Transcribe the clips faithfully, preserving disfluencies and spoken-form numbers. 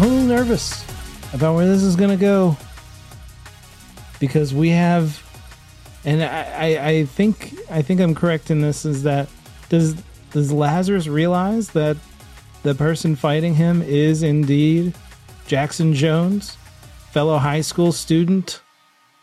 I'm a little nervous about where this is going to go, because we have, and I, I, I think I think I'm correct in this, is that does does Lazarus realize that the person fighting him is indeed Jackson Jones, fellow high school student?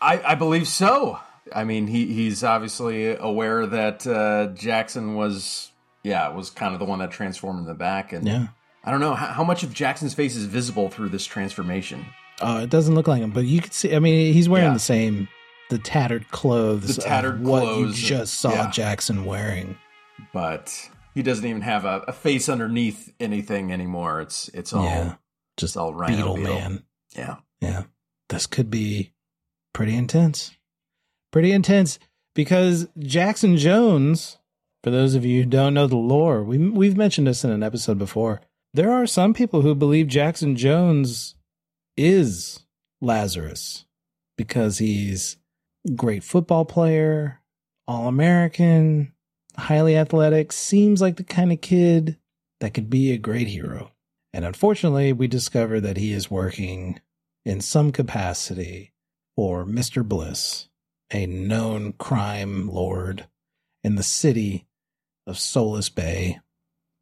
I, I believe so. I mean, he, he's obviously aware that uh, Jackson was, yeah, was kind of the one that transformed in the back. And yeah. I don't know, how, how much of Jackson's face is visible through this transformation? Oh, uh, it doesn't look like him, but you can see, I mean, he's wearing yeah. the same, the tattered clothes. The tattered what clothes. You just saw yeah. Jackson wearing. But he doesn't even have a, a face underneath anything anymore. It's, it's all, yeah. just it's all Rhino Beetle, Beetle Man. Yeah. Yeah. This could be pretty intense. Pretty intense, because Jackson Jones, for those of you who don't know the lore, we, we've mentioned this in an episode before. There are some people who believe Jackson Jones is Lazarus because he's a great football player, All-American, highly athletic, seems like the kind of kid that could be a great hero. And unfortunately, we discover that he is working in some capacity for Mister Bliss, a known crime lord in the city of Solace Bay.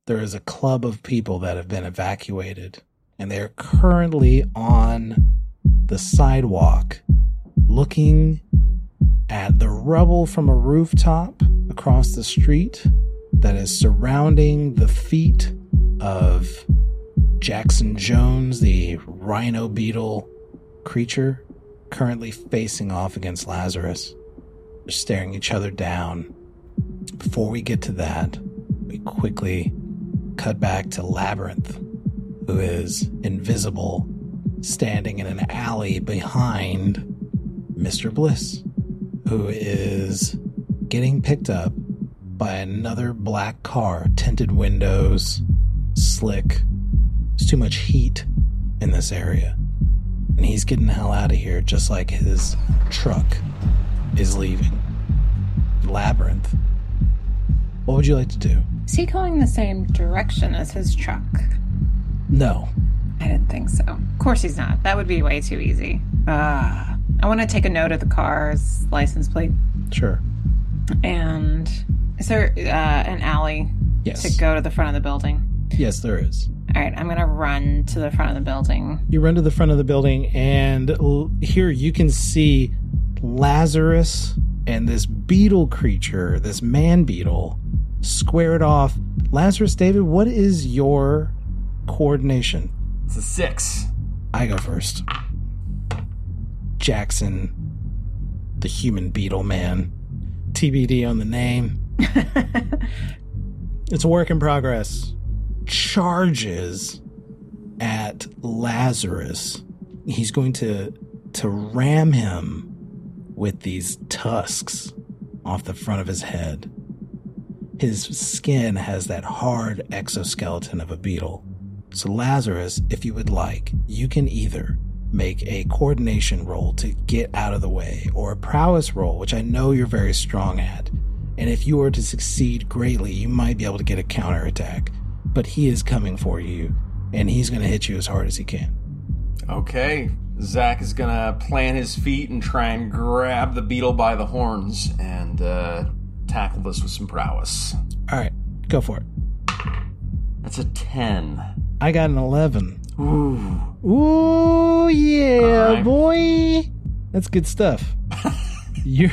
There is a club of people that have been evacuated, and they are currently on the sidewalk looking at the rubble from a rooftop across the street that is surrounding the feet of Jackson Jones, the rhino beetle creature, currently facing off against Lazarus. They're staring each other down. Before we get to that, we quickly cut back to Labyrinth, who is invisible, standing in an alley behind Mister Bliss, who is getting picked up by another black car, tinted windows, slick. There's too much heat in this area. And he's getting the hell out of here, just like his truck is leaving. Labyrinth. What would you like to do? Is he going the same direction as his truck? No. I didn't think so. Of course he's not. That would be way too easy. Ah. I want to take a note of the car's license plate. Sure. And is there uh, an alley yes. to go to the front of the building? Yes, there is. All right, I'm going to run to the front of the building. You run to the front of the building, and l- here you can see Lazarus and this beetle creature, this man beetle, squared off. Lazarus, David, what is your coordination? It's a six. I go first. Jackson, the human beetle man. T B D on the name. It's a work in progress. Charges at Lazarus. He's going to to ram him with these tusks off the front of his head. His skin has that hard exoskeleton of a beetle. So Lazarus, if you would like, you can either make a coordination roll to get out of the way, or a prowess roll, which I know you're very strong at. And if you were to succeed greatly, you might be able to get a counterattack. But he is coming for you, and he's going to hit you as hard as he can. Okay. Zach is going to plant his feet and try and grab the beetle by the horns and uh, tackle this with some prowess. All right. Go for it. That's a ten. I got an eleven. Ooh. Ooh, yeah, right. Boy. That's good stuff. You're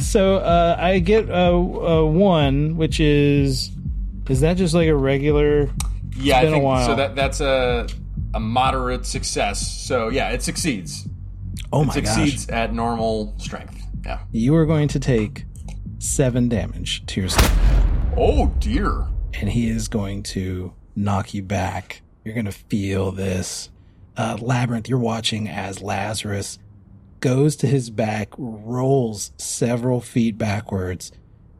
so uh, I get a, a one, which is... Is that just like a regular? Yeah, I think so. That that's a a moderate success. So yeah, it succeeds. Oh my gosh! It succeeds at normal strength. Yeah. You are going to take seven damage to your stamina. Oh dear! And he is going to knock you back. You're going to feel this. Uh, Labyrinth, you're watching as Lazarus goes to his back, rolls several feet backwards.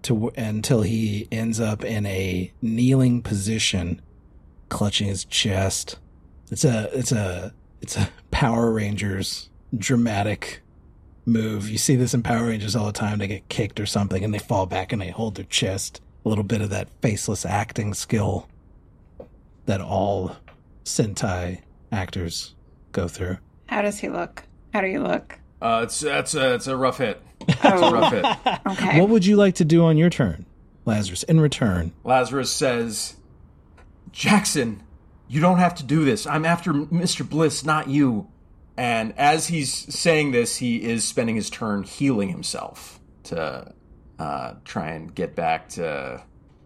To, until he ends up in a kneeling position, clutching his chest. It's a it's a it's a Power Rangers dramatic move. You see this in Power Rangers all the time. They get kicked or something, and they fall back and they hold their chest. A little bit of that faceless acting skill that all Sentai actors go through. How does he look? How do you look? Uh, it's that's a it's a rough hit. That's oh. a rough hit. Okay. What would you like to do on your turn, Lazarus? In return, Lazarus says, "Jackson, you don't have to do this. I'm after Mister Bliss, not you." And as he's saying this, he is spending his turn healing himself to uh, try and get back to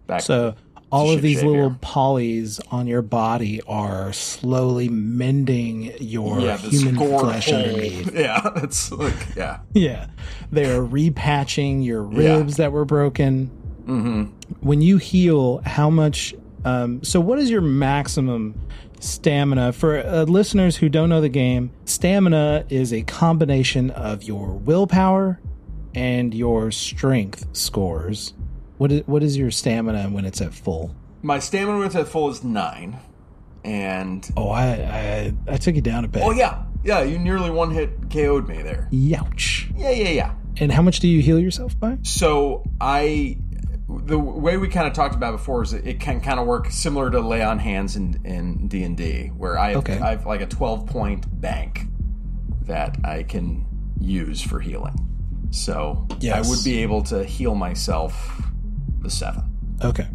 back. So all of these little here. polys on your body are slowly mending your yeah, human flesh hole. underneath. Yeah, that's like yeah, yeah. They are repatching your ribs yeah. that were broken. Mm-hmm. When you heal, how much? Um, so, what is your maximum stamina? For uh, listeners who don't know the game, stamina is a combination of your willpower and your strength scores. What is, what is your stamina when it's at full? My stamina when it's at full is nine. And oh, I I, I took you down a bit. Oh, yeah. Yeah, you nearly one-hit K O'd me there. Youch. Yeah, yeah, yeah. And how much do you heal yourself by? So I... The way we kind of talked about before is it can kind of work similar to lay on hands in, in D and D, where I have, okay. I have like a twelve-point bank that I can use for healing. So yes. I would be able to heal myself the seven. Okay.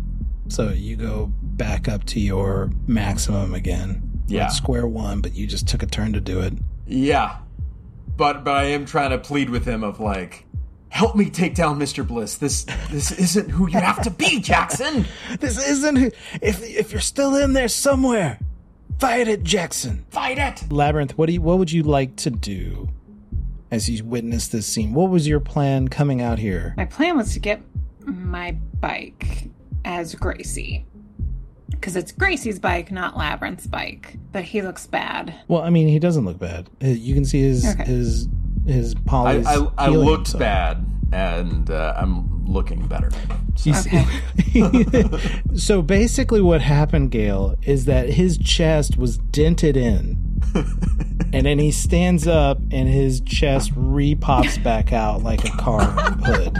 So you go back up to your maximum again. Yeah. Like square one, but you just took a turn to do it. Yeah. But, but I am trying to plead with him of like... Help me take down Mister Bliss. This this isn't who you have to be, Jackson. This isn't who... If, if you're still in there somewhere, fight it, Jackson. Fight it. Labyrinth, what do you, what would you like to do as you witness this scene? What was your plan coming out here? My plan was to get my bike as Gracie. Because it's Gracie's bike, not Labyrinth's bike. But he looks bad. Well, I mean, he doesn't look bad. You can see his... Okay. his His polys I, I, I looked himself. bad, and uh, I'm looking better. So. Okay. So basically what happened, Gail, is that his chest was dented in, and then he stands up, and his chest re-pops back out like a car hood.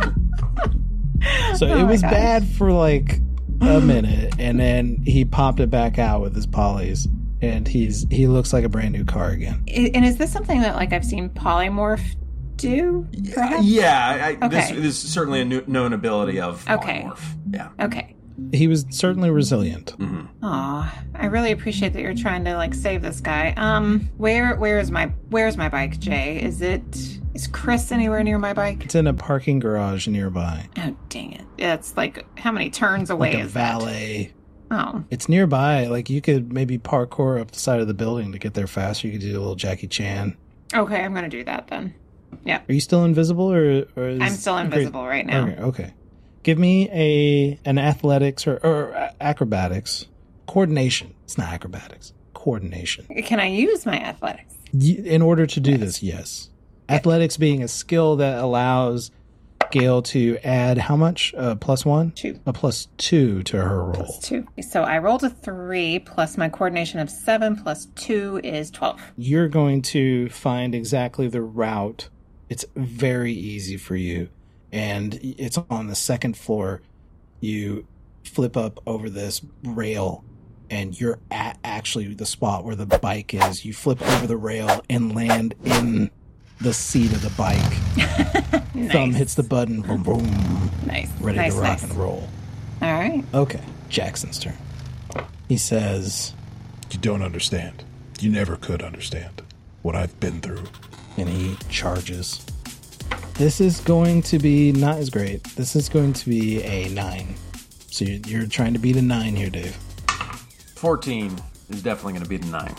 So oh it was gosh. bad for like a minute, and then he popped it back out with his polys. And he's he looks like a brand new car again. And is this something that like I've seen Polymorph do? Perhaps? Yeah, I, okay. this, this is certainly a new, known ability of okay. Polymorph. Yeah. Okay. He was certainly resilient. Mm-hmm. Aw, I really appreciate that you're trying to like save this guy. Um, where where is my where is my bike, Jay? Is it is Chris anywhere near my bike? It's in a parking garage nearby. Oh dang it! It's like how many turns away like a is valet. That? Oh. It's nearby. Like, you could maybe parkour up the side of the building to get there faster. You could do a little Jackie Chan. Okay, I'm going to do that then. Yeah. Are you still invisible? or? or is I'm still invisible right now. Okay, okay. Give me a an athletics or, or acrobatics. Coordination. It's not acrobatics. Coordination. Can I use my athletics? In order to do yes. this, yes. Okay. Athletics being a skill that allows... Gail to add how much? Uh, plus one? Two. A plus two to her roll. Plus two. So I rolled a three plus my coordination of seven plus two is twelve. You're going to find exactly the route. It's very easy for you. And it's on the second floor. You flip up over this rail and you're at actually the spot where the bike is. You flip over the rail and land in the seat of the bike. Nice. Thumb hits the button. Boom, boom. Nice. Ready nice, to rock nice. and roll. All right. Okay. Jackson's turn. He says, "You don't understand. You never could understand what I've been through." And he charges. This is going to be not as great. This is going to be a nine. So you're, you're trying to beat a nine here, Dave. fourteen is definitely going to beat a nine.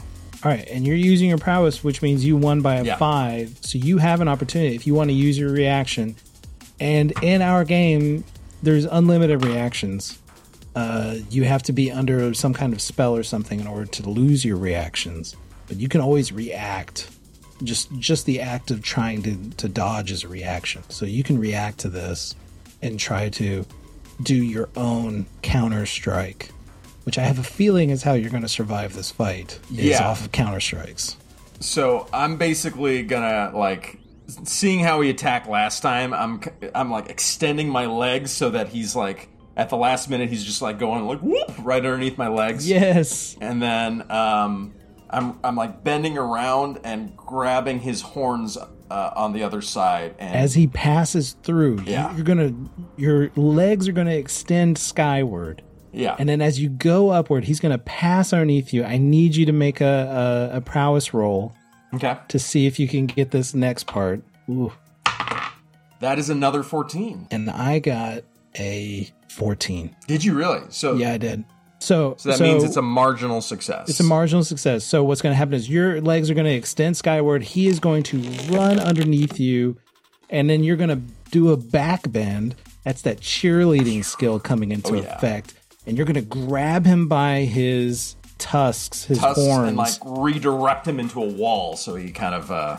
All right, and you're using your prowess, which means you won by a yeah. five, so you have an opportunity if you want to use your reaction. And in our game, there's unlimited reactions. Uh, you have to be under some kind of spell or something in order to lose your reactions. But you can always react. Just just the act of trying to, to dodge is a reaction. So you can react to this and try to do your own counter-strike, which I have a feeling is how you're going to survive this fight, is yeah. off of counter-strikes. So I'm basically going to, like, seeing how he attacked last time, I'm, I'm like, extending my legs so that he's, like, at the last minute, he's just, like, going, like, whoop, right underneath my legs. Yes. And then um, I'm I'm like bending around and grabbing his horns uh, on the other side. And as he passes through, yeah. you're gonna your legs are gonna extend skyward. Yeah. And then as you go upward, he's gonna pass underneath you. I need you to make a a, a prowess roll. Okay. To see if you can get this next part. Ooh. That is another fourteen. And I got a fourteen. Did you really? So yeah, I did. So, so that so means it's a marginal success. It's a marginal success. So what's going to happen is your legs are going to extend skyward. He is going to run underneath you, and then you're going to do a back bend. That's that cheerleading skill coming into oh, yeah. effect. And you're going to grab him by his tusks, his tusks horns. And like redirect him into a wall. So he kind of, uh,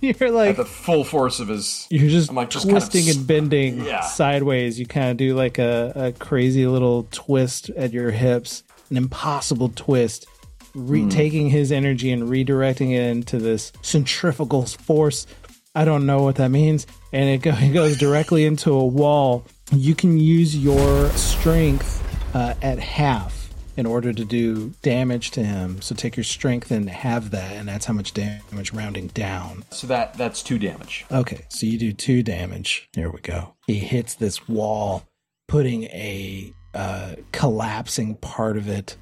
you're like, at the full force of his, you're just, like just twisting kind of, and bending yeah. sideways. You kind of do like a, a crazy little twist at your hips, an impossible twist, re- mm. taking his energy and redirecting it into this centrifugal force. I don't know what that means. And it, go, it goes directly into a wall. You can use your strength uh, at half in order to do damage to him. So take your strength and have that, and that's how much damage rounding down. So that that's two damage. Okay, so you do two damage. There we go. He hits this wall, putting a uh, collapsing part of it.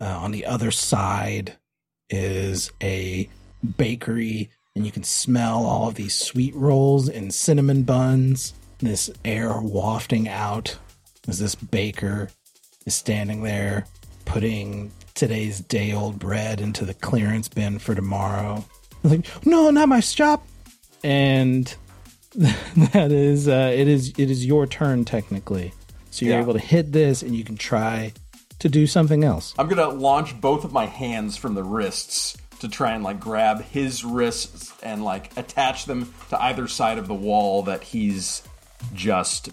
Uh, on the other side is a bakery, and you can smell all of these sweet rolls and cinnamon buns. This air wafting out as this baker is standing there putting today's day-old bread into the clearance bin for tomorrow. I'm like, no, not my shop. And that is, uh, it is, it is your turn technically. So you're yeah. able to hit this, and you can try to do something else. I'm gonna launch both of my hands from the wrists to try and like grab his wrists and like attach them to either side of the wall that he's just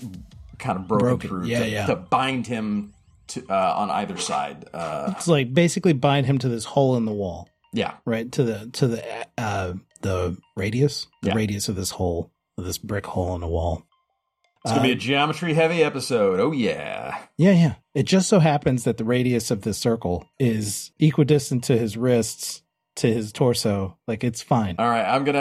kind of broken, broken. through yeah, to, yeah. to bind him. To, uh, on either side, uh, it's like basically bind him to this hole in the wall. Yeah, right to the to the uh, the radius, the yeah. radius of this hole, of this brick hole in the wall. It's gonna uh, be a geometry heavy episode. Oh yeah, yeah, yeah. It just so happens that the radius of this circle is equidistant to his wrists, to his torso. Like it's fine. All right, I'm gonna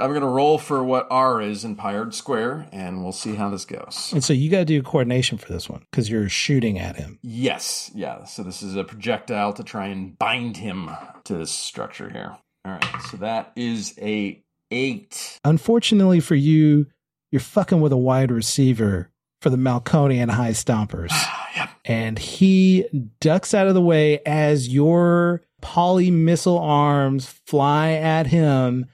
I'm gonna roll for what R is in pi r square, and we'll see how this goes. And so you got to do coordination for this one because you're shooting at him. Yes, yeah. So this is a projectile to try and bind him to this structure here. All right, so that is a eight. Unfortunately for you, you're fucking with a wide receiver for the Malconian High Stompers, yep. and he ducks out of the way as your poly missile arms fly at him,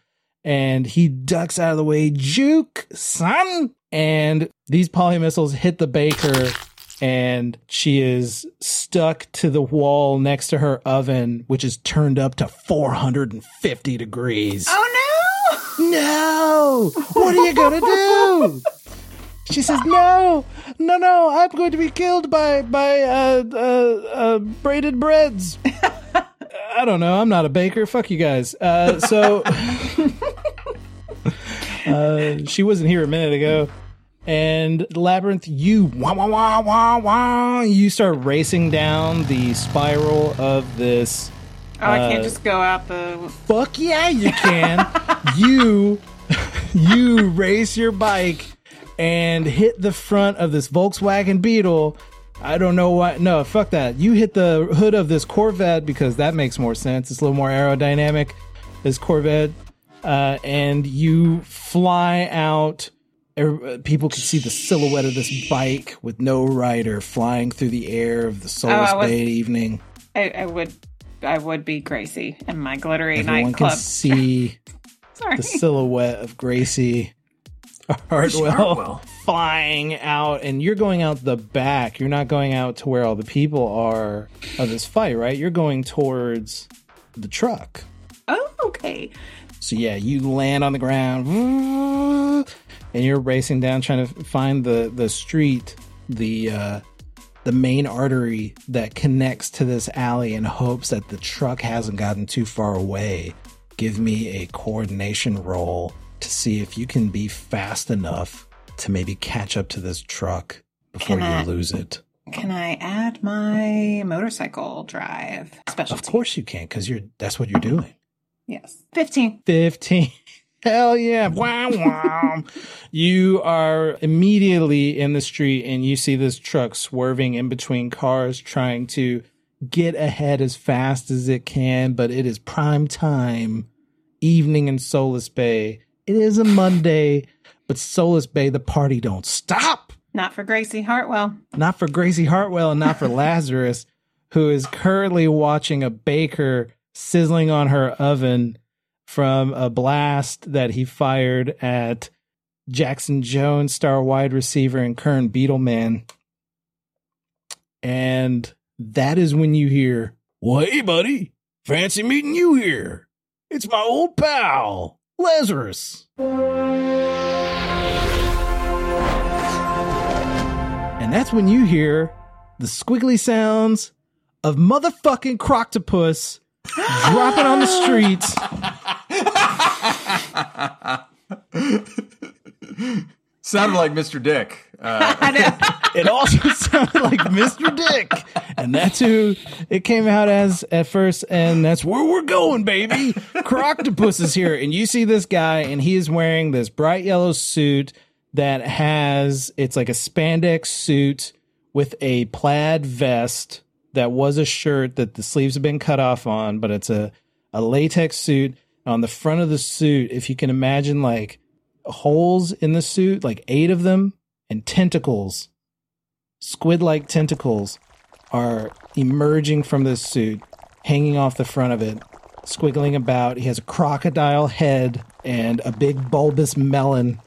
and he ducks out of the way. Juke, son! And these poly missiles hit the baker, and she is stuck to the wall next to her oven, which is turned up to four hundred fifty degrees. Oh no! No! What are you gonna do? She says, no, no, no, I'm going to be killed by, by, uh, uh, uh braided breads. I don't know. I'm not a baker. Fuck you guys. Uh, so uh, she wasn't here a minute ago. And Labyrinth, you wah, wah, wah, wah, wah, you start racing down the spiral of this. Oh, uh, I can't just go out the. Fuck yeah, you can. you you race your bike and hit the front of this Volkswagen Beetle. I don't know why. No, fuck that. You hit the hood of this Corvette because that makes more sense. It's a little more aerodynamic, this Corvette. Uh, and you fly out. People can see the silhouette of this bike with no rider flying through the air of the Solace oh, Bay evening. I, I would I would be Gracie in my glittery Everyone nightclub. Everyone can see the silhouette of Gracie Hartwell, Hartwell flying out, and you're going out the back. You're not going out to where all the people are of this fight, right? You're going towards the truck. Oh, okay. So yeah, you land on the ground, and you're racing down trying to find the the street, the uh, the main artery that connects to this alley, in hopes that the truck hasn't gotten too far away. Give me a coordination roll to see if you can be fast enough to maybe catch up to this truck before can you I, lose it. Can I add my motorcycle drive specialty? Of course you can, because you're that's what you're doing. Yes. Fifteen. Fifteen. Hell yeah. Wow, wow. You are immediately in the street and you see this truck swerving in between cars, trying to get ahead as fast as it can, but it is prime time evening in Solace Bay. It is a Monday, but Solace Bay, the party don't stop. Not for Gracie Hartwell. Not for Gracie Hartwell and not for Lazarus, who is currently watching a baker sizzling on her oven from a blast that he fired at Jackson Jones, star wide receiver, and current Beetleman. And that is when you hear, "Well, hey, buddy, fancy meeting you here. It's my old pal, Lazarus." And that's when you hear the squiggly sounds of motherfucking Croctopus dropping on the streets. Sounded like Mister Dick. Uh, it also sounded like Mister Dick. And that's who it came out as at first. And that's where we're going, baby. Croctopus is here. And you see this guy, and he is wearing this bright yellow suit that has, it's like a spandex suit with a plaid vest that was a shirt that the sleeves have been cut off on, but it's a, a latex suit. On the front of the suit, if you can imagine, like, holes in the suit, like eight of them, and tentacles, squid-like tentacles, are emerging from this suit, hanging off the front of it, squiggling about. He has a crocodile head and a big bulbous melon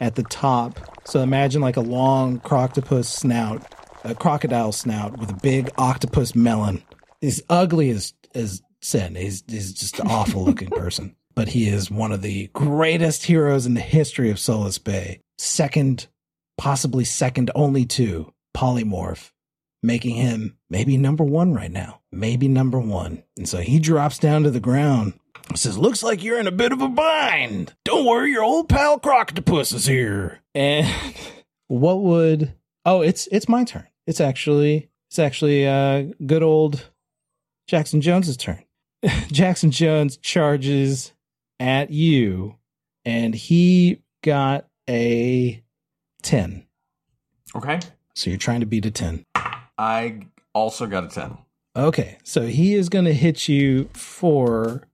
at the top. So imagine like a long croctopus snout, a crocodile snout with a big octopus melon. He's ugly as as sin. He's, he's just an awful looking person. But he is one of the greatest heroes in the history of Solace Bay. Second, possibly second only to Polymorph, making him maybe number one right now. Maybe number one. And so he drops down to the ground. Says, "Looks like you're in a bit of a bind. Don't worry, your old pal Croctopus is here." And what would? Oh, it's it's my turn. It's actually it's actually uh, good old Jackson Jones's turn. Jackson Jones charges at you, and he got a ten. Okay. So you're trying to beat a ten. I also got a ten. Okay, so he is going to hit you for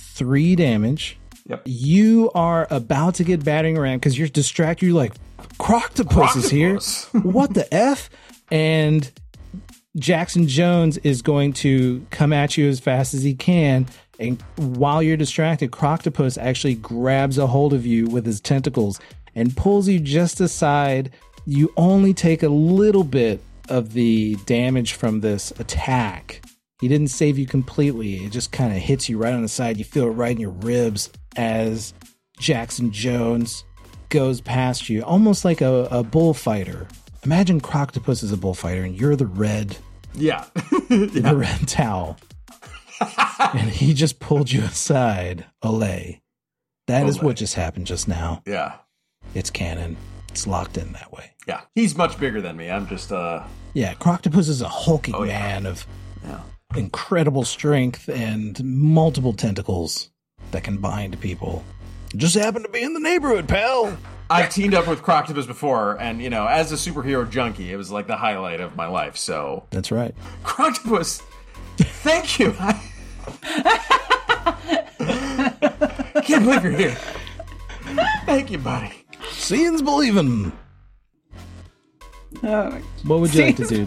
three damage. Yep. You are about to get batting around because you're distracted. You're like, Croctopus, Croctopus. is here. What the F? And Jackson Jones is going to come at you as fast as he can. And while you're distracted, Croctopus actually grabs a hold of you with his tentacles and pulls you just aside. You only take a little bit of the damage from this attack. He didn't save you completely. It just kind of hits you right on the side. You feel it right in your ribs as Jackson Jones goes past you, almost like a, a bullfighter. Imagine Croctopus is a bullfighter and you're the red, yeah, yeah. the red towel, and he just pulled you aside. Olay! That Olay. Is what just happened just now. Yeah, it's canon. It's locked in that way. Yeah, he's much bigger than me. I'm just uh. Yeah, Croctopus is a hulking oh, yeah. man of. Yeah. Incredible strength and multiple tentacles that can bind people. Just happened to be in the neighborhood, pal. I've teamed up with Croctopus before, and, you know, as a superhero junkie, it was like the highlight of my life, so... That's right. Croctopus, thank you. I can't believe you're here. Thank you, buddy. Seeing's believing. Oh, what would you like to do,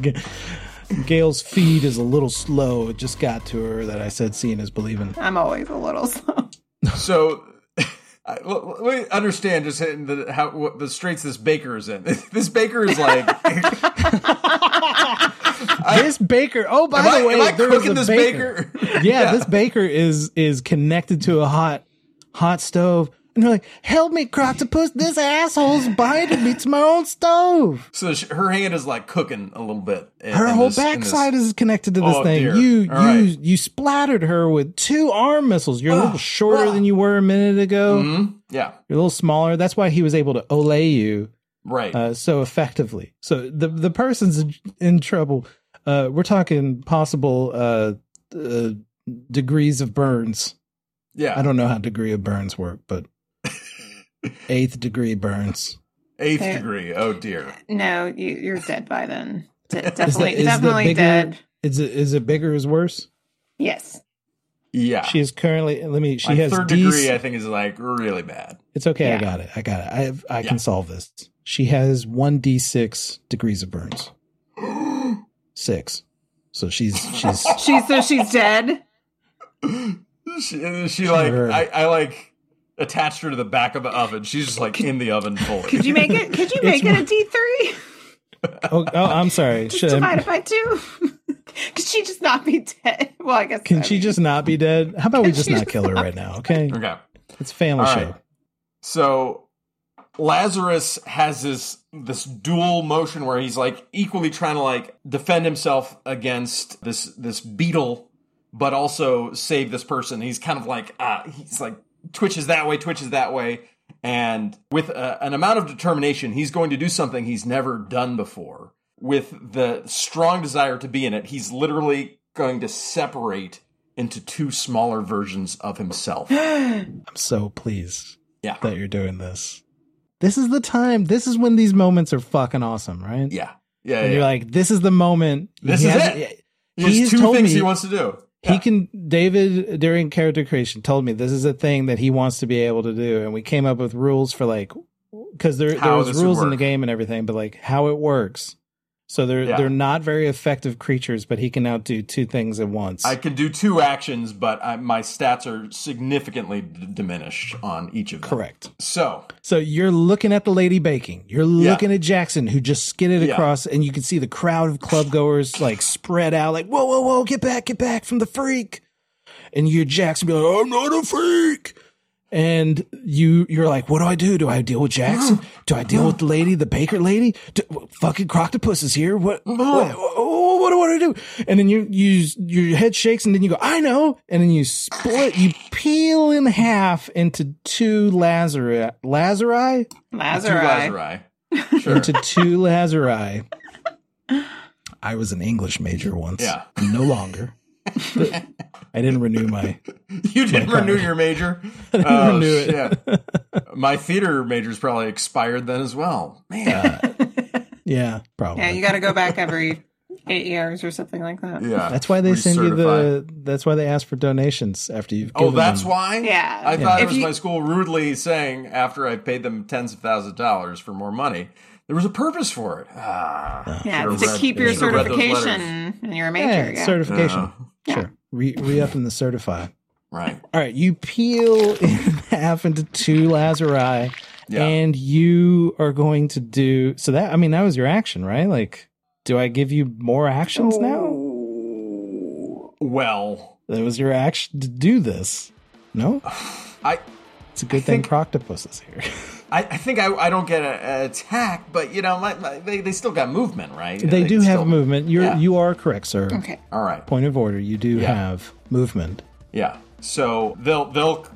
David? Gail's feed is a little slow. It just got to her that I said seeing is believing. I'm always a little slow. So, I, let me understand just hitting the, how, what, the straits this baker is in. This baker is like... I, this baker... Oh, by the I, way, there was a this baker. baker? Yeah, yeah, this baker is is connected to a hot hot stove. And they're like, "Help me, Croctopus, this asshole's binding me to my own stove." So she, her hand is like cooking a little bit. In, her in whole this, backside is connected to this oh, thing. Dear. You you, right. you splattered her with two arm missiles. You're oh, a little shorter wow. than you were a minute ago. Mm-hmm. Yeah. You're a little smaller. That's why he was able to Olay you. right? Uh, so effectively. So the the person's in trouble. Uh, we're talking possible uh, uh, degrees of burns. Yeah, I don't know how degree of burns work, but eighth degree burns. Eighth They're, degree. Oh dear. No, you, you're dead by then. De- definitely, is that, is definitely bigger, dead. Is it? Is it bigger? Is worse? Yes. Yeah. She is currently. Let me. She like has third D- degree. I think is like really bad. It's okay. Yeah. I got it. I got it. I have, I yeah. can solve this. She has one d six degrees of burns. Six. So she's she's she's so she's dead. She, she like I, I like attached her to the back of the oven. She's just like could, in the oven fully. Could you make it? Could you make it's it a D three? Oh, oh, I'm sorry. Just divide it by two. Could she just not be dead? Well, I guess. Can so. she just not be dead? How about Can we just not kill her right now? Okay. Okay. It's family right. show. So Lazarus has this this dual motion where he's like equally trying to like defend himself against this this beetle, but also save this person. He's kind of like uh, he's like twitches that way, twitches that way. And with a, an amount of determination, he's going to do something he's never done before. With the strong desire to be in it, he's literally going to separate into two smaller versions of himself. I'm so pleased yeah. that you're doing this. This is the time. This is when these moments are fucking awesome, right? Yeah. Yeah. And yeah. you're like, this is the moment. This he is has, it. He has two things me, he wants to do. He yeah. can, David, during character creation, told me this is a thing that he wants to be able to do. And we came up with rules for like, because there, there was rules in the game and everything, but like how it works. So they're, yeah. they're not very effective creatures, but he can now do two things at once. I can do two actions, but I, my stats are significantly d- diminished on each of them. Correct. So so you're looking at the lady baking. You're looking yeah. at Jackson, who just skidded yeah. across, and you can see the crowd of clubgoers like spread out, like, whoa, whoa, whoa, get back, get back from the freak. And you hear Jackson be like, I'm not a freak. And you, you're like, what do I do? Do I deal with Jackson? Do I deal with the lady, the baker lady? Do, fucking Croctopus is here. What, what, what, what do I do? And then you, you, your head shakes and then you go, I know. And then you split, you peel in half into two Lazari. Lazari? Lazari. Two Lazari. Sure. Into two Lazari. I was an English major once. Yeah. No longer. But I didn't renew my. You didn't my renew your major? I didn't oh, renew it. Shit. My theater major's probably expired then as well. Man. Uh, yeah, probably. Yeah, you got to go back every eight years or something like that. Yeah, that's why they recertify. send you the. That's why they ask for donations after you've. Given oh, that's them. why. Yeah, I yeah. thought if it was you, my school rudely saying after I paid them tens of thousands of dollars for more money. There was a purpose for it. Ah, yeah, it's to read, keep your you certification and your major. Yeah, yeah. certification. Uh, sure. Yeah. Re, re-up in the certify. Right. All right, you peel in half into two Lazari, yeah. and you are going to do... So that, I mean, that was your action, right? Like, do I give you more actions oh. now? Well... That was your action to do this. No? I... It's a good I thing think, Croctopus is here. I, I think I, I don't get an attack, but you know my, my, they they still got movement, right? They, they do have still, movement. You're yeah. you are correct, sir. Okay, all right. Point of order. You do yeah. have movement. Yeah. So they'll they'll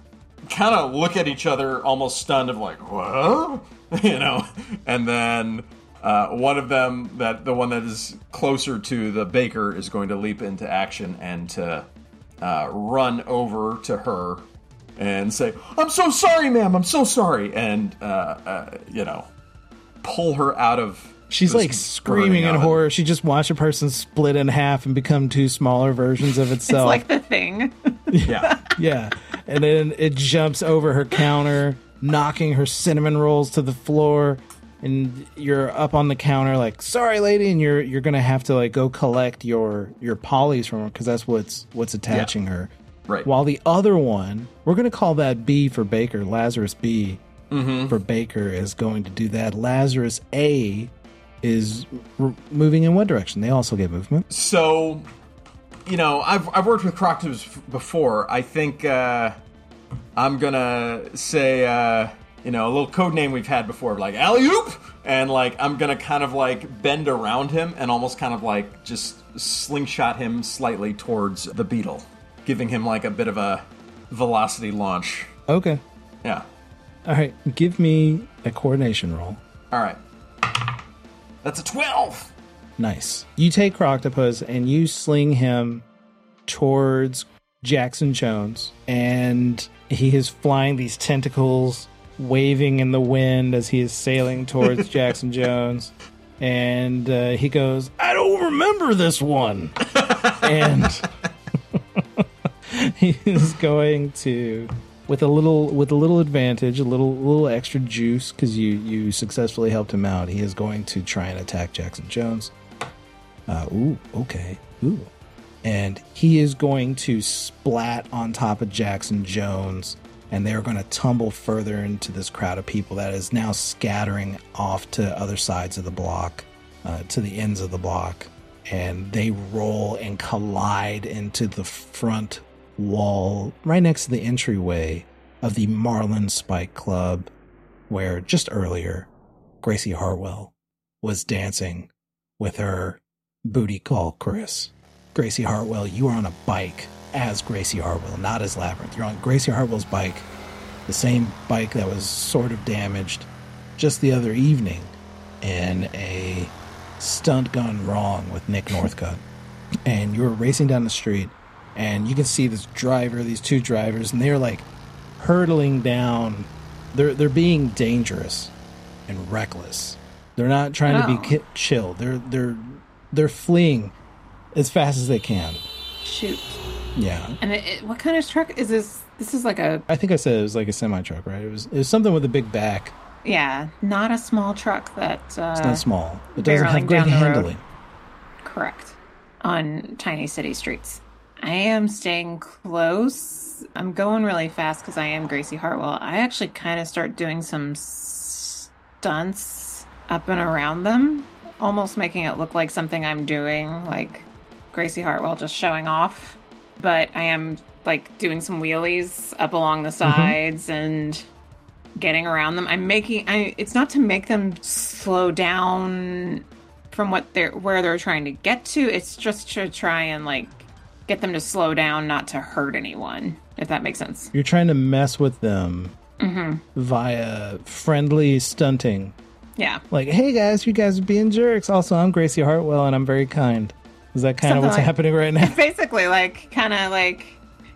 kind of look at each other, almost stunned, of like, whoa, you know. And then uh, one of them, that the one that is closer to the baker, is going to leap into action and to uh, run over to her. And say, I'm so sorry, ma'am. I'm so sorry. And, uh, uh, you know, pull her out of. She's like screaming in horror. She just watched a person split in half and become two smaller versions of itself. It's like The Thing. Yeah. Yeah. And then it jumps over her counter, knocking her cinnamon rolls to the floor. And you're up on the counter like, sorry, lady. And you're you're going to have to like go collect your your polys from her because that's what's what's attaching yeah. her. Right. While the other one, we're going to call that B for Baker. Lazarus B mm-hmm. for Baker is going to do that. Lazarus A is r- moving in what direction? They also get movement. So, you know, I've I've worked with Croctopus before. I think uh, I'm going to say, uh, you know, a little code name we've had before, like alley-oop. And, like, I'm going to kind of, like, bend around him and almost kind of, like, just slingshot him slightly towards the beetle. Giving him like a bit of a velocity launch. Okay. Yeah. All right. Give me a coordination roll. All right. That's a twelve! Nice. You take Croctopus and you sling him towards Jackson Jones, and he is flying these tentacles, waving in the wind as he is sailing towards Jackson Jones. And uh, he goes, I don't remember this one! And he is going to, with a little with a little advantage, a little little extra juice, because you, you successfully helped him out, he is going to try and attack Jackson Jones. Uh, ooh, okay. Ooh. And he is going to splat on top of Jackson Jones, and they're going to tumble further into this crowd of people that is now scattering off to other sides of the block, uh, to the ends of the block, and they roll and collide into the front wall right next to the entryway of the Marlin Spike Club, where just earlier Gracie Hartwell was dancing with her booty call Chris. Gracie Hartwell, you are on a bike as Gracie Hartwell, not as Labyrinth. You're on Gracie Hartwell's bike, the same bike that was sort of damaged just the other evening in a stunt gone wrong with Nick Northcutt. And you're racing down the street, and you can see this driver, these two drivers, and they're like hurtling down. They're they're being dangerous and reckless. They're not trying no. to be chill. They're they're they're fleeing as fast as they can. Shoot. Yeah. And it, it, what kind of truck is this? This is like a... I think I said it was like a semi-truck, right? It was it was something with a big back. Yeah. Not a small truck that... Uh, it's not small. It doesn't have great handling. Road. Correct. On tiny city streets. I am staying close. I'm going really fast because I am Gracie Hartwell. I actually kind of start doing some stunts up and around them, almost making it look like something I'm doing, like Gracie Hartwell just showing off. But I am, like, doing some wheelies up along the sides mm-hmm. and getting around them. I'm making... I, it's not to make them slow down from what they're where they're trying to get to. It's just to try and, like, get them to slow down, not to hurt anyone, if that makes sense. You're trying to mess with them mm-hmm. via friendly stunting. Yeah. Like, hey, guys, you guys are being jerks. Also, I'm Gracie Hartwell, and I'm very kind. Is that kind Something of what's like, happening right now? Basically, like, kind of like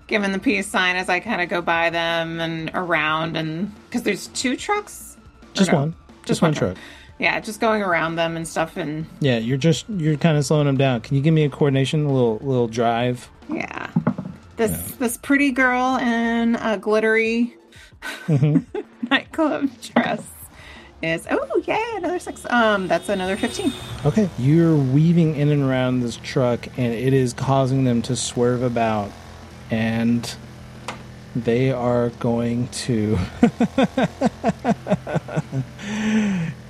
giving the peace sign as I kind of go by them and around, and because there's two trucks, just no, one, just, just one, one truck. truck. Yeah, just going around them and stuff, and yeah, you're just you're kind of slowing them down. Can you give me a coordination, a little little drive? Yeah, this yeah. this pretty girl in a glittery mm-hmm. nightclub dress. Is oh yeah another six um that's another fifteen. Okay, you're weaving in and around this truck, and it is causing them to swerve about, and they are going to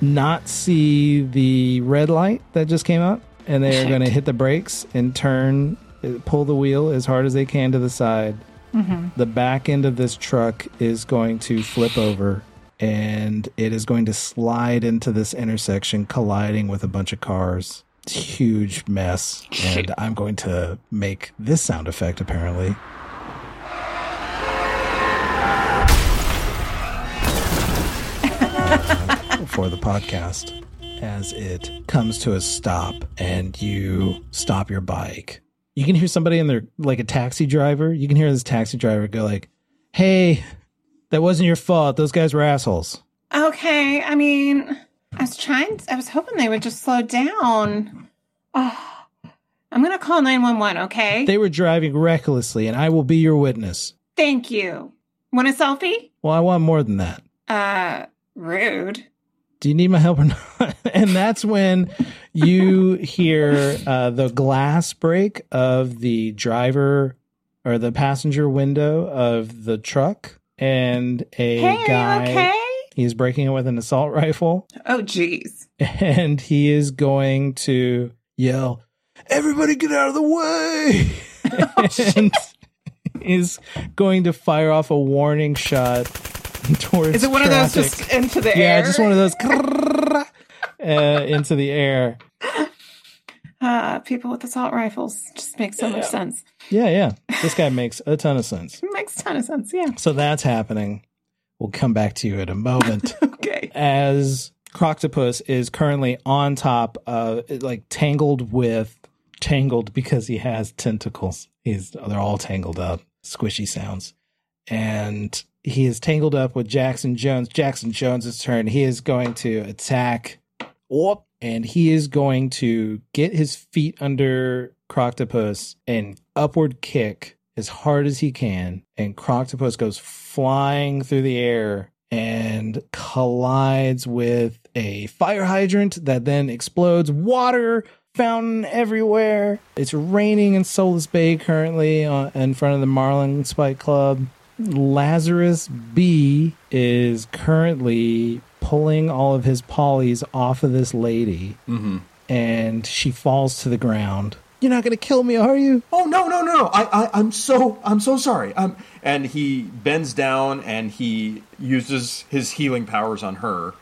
not see the red light that just came up, and they are going to hit the brakes and turn, pull the wheel as hard as they can to the side. Mm-hmm. The back end of this truck is going to flip over. And it is going to slide into this intersection, colliding with a bunch of cars. It's a huge mess. And I'm going to make this sound effect, apparently. For the podcast. As it comes to a stop and you stop your bike. You can hear somebody in there, like a taxi driver. You can hear this taxi driver go like, hey... That wasn't your fault. Those guys were assholes. Okay. I mean, I was trying. I was hoping they would just slow down. Oh, I'm going to call nine one one, okay? They were driving recklessly, and I will be your witness. Thank you. Want a selfie? Well, I want more than that. Uh, rude. Do you need my help or not? And that's when you hear uh, the glass break of the driver or the passenger window of the truck. And a hey, guy, okay? He's breaking it with an assault rifle. Oh, jeez. And he is going to yell, everybody get out of the way! Oh, and is going to fire off a warning shot towards Is it one traffic. Of those just into the yeah, air? Yeah, just one of those uh, into the air. Uh, people with assault rifles just make so yeah. much sense. Yeah, yeah. This guy makes a ton of sense. Makes a ton of sense, yeah. So that's happening. We'll come back to you in a moment. Okay. As Croctopus is currently on top of, like, tangled with, tangled because he has tentacles. He's, they're all tangled up, squishy sounds. And he is tangled up with Jackson Jones. Jackson Jones' turn. He is going to attack. Whoop. And he is going to get his feet under Croctopus and upward kick as hard as he can. And Croctopus goes flying through the air and collides with a fire hydrant that then explodes. Water fountain everywhere. It's raining in Solace Bay currently uh, in front of the Marlin Spike Club. Lazarus B is currently pulling all of his polys off of this lady, mm-hmm. and she falls to the ground. You're not going to kill me, are you? Oh, no, no, no. I, I, I'm so, I'm so sorry. Um, and he bends down and he uses his healing powers on her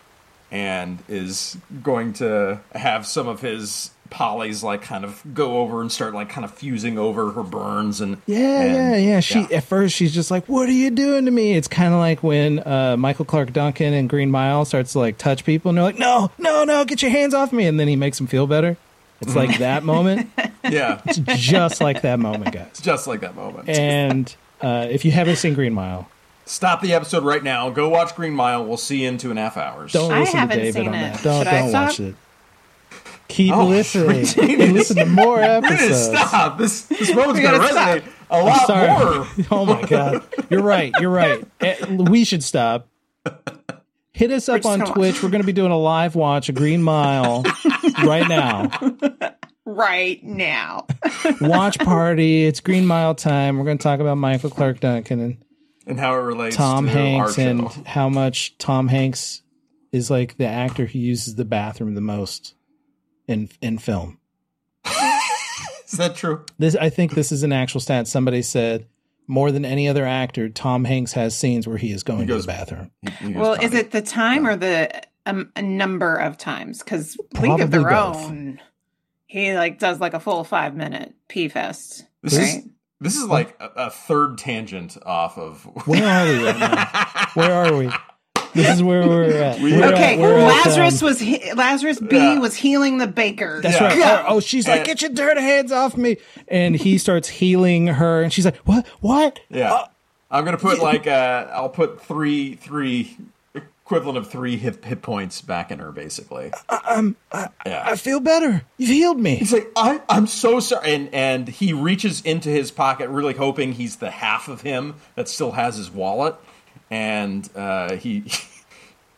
and is going to have some of his polys, like, kind of go over and start, like, kind of fusing over her burns. And Yeah, and, yeah, yeah. She, yeah. At first, she's just like, what are you doing to me? It's kind of like when uh, Michael Clark Duncan in Green Mile starts to, like, touch people and they're like, no, no, no, get your hands off me. And then he makes them feel better. It's like that moment. Yeah. It's just like that moment, guys. It's just like that moment. And uh, if you haven't seen Green Mile. Stop the episode right now. Go watch Green Mile. We'll see you in two and a half hours. Don't listen I haven't to David seen on it. That. Don't, don't watch it. Keep oh, listening. And listen to more episodes. Stop. This, this moment's going to resonate stop. a lot more. Oh, my God. You're right. You're right. We should stop. Hit us up on Twitch. Watch. We're going to be doing a live watch of Green Mile right now. Right now. Watch party. It's Green Mile time. We're going to talk about Michael Clark Duncan and, and how it relates Tom to Hanks our and how much Tom Hanks is like the actor who uses the bathroom the most in in film. Is that true? This I think this is an actual stat. Somebody said more than any other actor, Tom Hanks has scenes where he is going he goes, to the bathroom. He, he well, is it the time yeah. or the um, a number of times? Because League of Their both. Own, he like does like a full five minute pee fest. This right? is this is like a, a third tangent off of where are we right now? Where are we? This is where we're at. We're okay, at, we're Lazarus at, um, was he- Lazarus B yeah. was healing the baker. That's yeah. right. Yeah. Oh, she's and, like, get your dirty hands off me, and he starts healing her, and she's like, what? What? Yeah, uh, I'm gonna put like uh, I'll put three three equivalent of three hit hit points back in her, basically. I, I'm I, yeah. I feel better. You've healed me. He's like, I I'm so sorry, and and he reaches into his pocket, really hoping he's the half of him that still has his wallet. And uh, he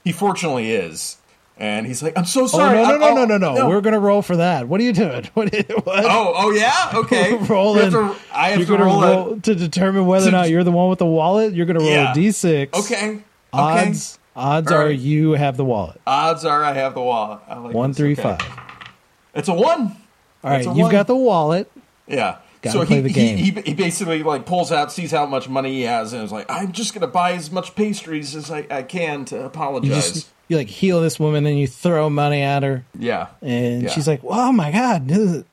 he fortunately is. And he's like, I'm so sorry. Oh, no, no, I, no, no, no, no, no. We're going to roll for that. What are you doing? What? Is, what? Oh, oh, yeah? Okay. roll in. To, I have you're to roll, roll to determine whether to, or not you're the one with the wallet. You're going to roll yeah. a d six. Okay. Odds, okay. odds right. are you have the wallet. Odds are I have the wallet. I like one, this. three, okay. five. It's a one. All right. You've one. got the wallet. Yeah. Gotta so play he, the game. He, he he basically like pulls out, sees how much money he has, and is like, "I'm just gonna buy as much pastries as I, I can to apologize." You, just, you like heal this woman, and you throw money at her. Yeah, and yeah. she's like, well, "Oh my god, dude.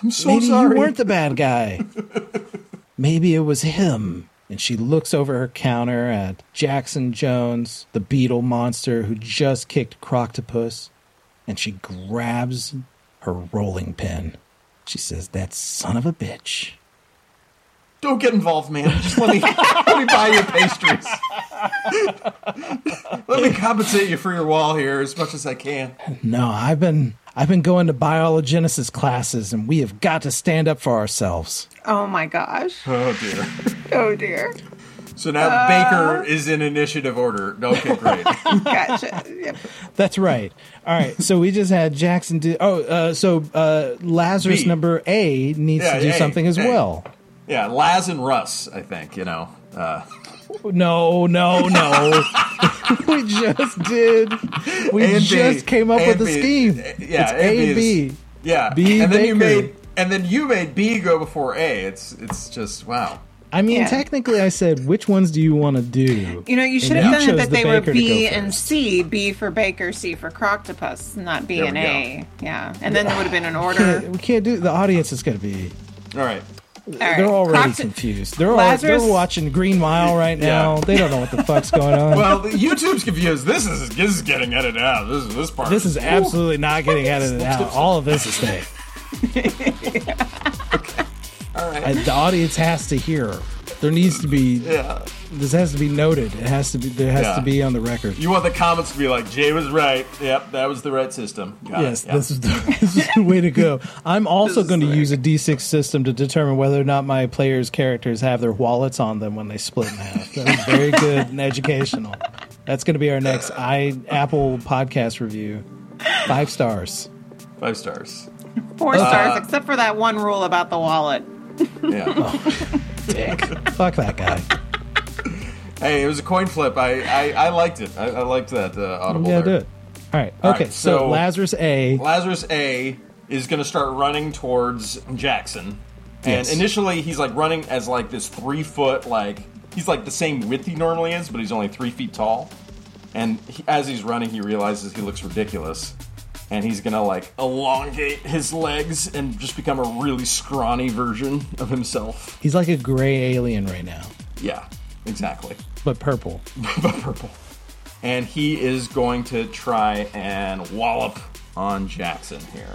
I'm so Maybe sorry. You weren't the bad guy. Maybe it was him." And she looks over her counter at Jackson Jones, the beetle monster who just kicked Croctopus, and she grabs her rolling pin. She says, that son of a bitch. Don't get involved, man. Just let me, let me buy your pastries. Let me compensate you for your wall here as much as I can. No, I've been I've been going to biologenesis classes, and we have got to stand up for ourselves. Oh, my gosh. Oh, dear. Oh, dear. So now uh... Baker is in initiative order. Okay, great. Gotcha. Yep. That's right. All right. So we just had Jackson do. Oh, uh, so uh, Lazarus B. number A needs yeah, to do a, something as a. well. Yeah, Laz and Russ, I think, you know. Uh. No, no, no. We just did. We a just B. came up a with a scheme. Yeah, it's A, a B. Is, yeah. B and Baker. Then you made and then you made B go before A. It's it's just wow. I mean, yeah. technically, I said, which ones do you want to do? You know, you should and have done it that the they were B and C. B for Baker, C for Croctopus, not B and A. Go. Yeah. And then there would have been an order. We can't, we can't do The audience is going to be... All right. Right. They're already Croct- confused. They're, all, they're watching Green Mile right now. Yeah. They don't know what the fuck's going on. Well, YouTube's confused. This is this is getting edited out. This is this part. This is absolutely Ooh. not getting edited out. All of this is fake. Okay. All right. And the audience has to hear. There needs to be. Yeah. This has to be noted. It has to be. There has yeah. to be on the record. You want the comments to be like, Jay was right. Yep, that was the right system. Got yes, yep. this, is the, this is the way to go. I'm also going to use a D six system to determine whether or not my players' characters have their wallets on them when they split in half. That was very good and educational. That's going to be our next I Apple podcast review. Five stars. Five stars. Four uh, stars, except for that one rule about the wallet. Yeah. Oh, dick. Fuck that guy. Hey, it was a coin flip. I, I, I liked it. I, I liked that uh, audible. Yeah, do it. All right. Okay, All right, so, so Lazarus A. Lazarus A is going to start running towards Jackson. Yes. And initially, he's, like, running as, like, this three-foot, like... He's, like, the same width he normally is, but he's only three feet tall. And he, as he's running, he realizes he looks ridiculous. And he's going to, like, elongate his legs and just become a really scrawny version of himself. He's like a gray alien right now. Yeah. Exactly. But purple. But purple. And he is going to try and wallop on Jackson here.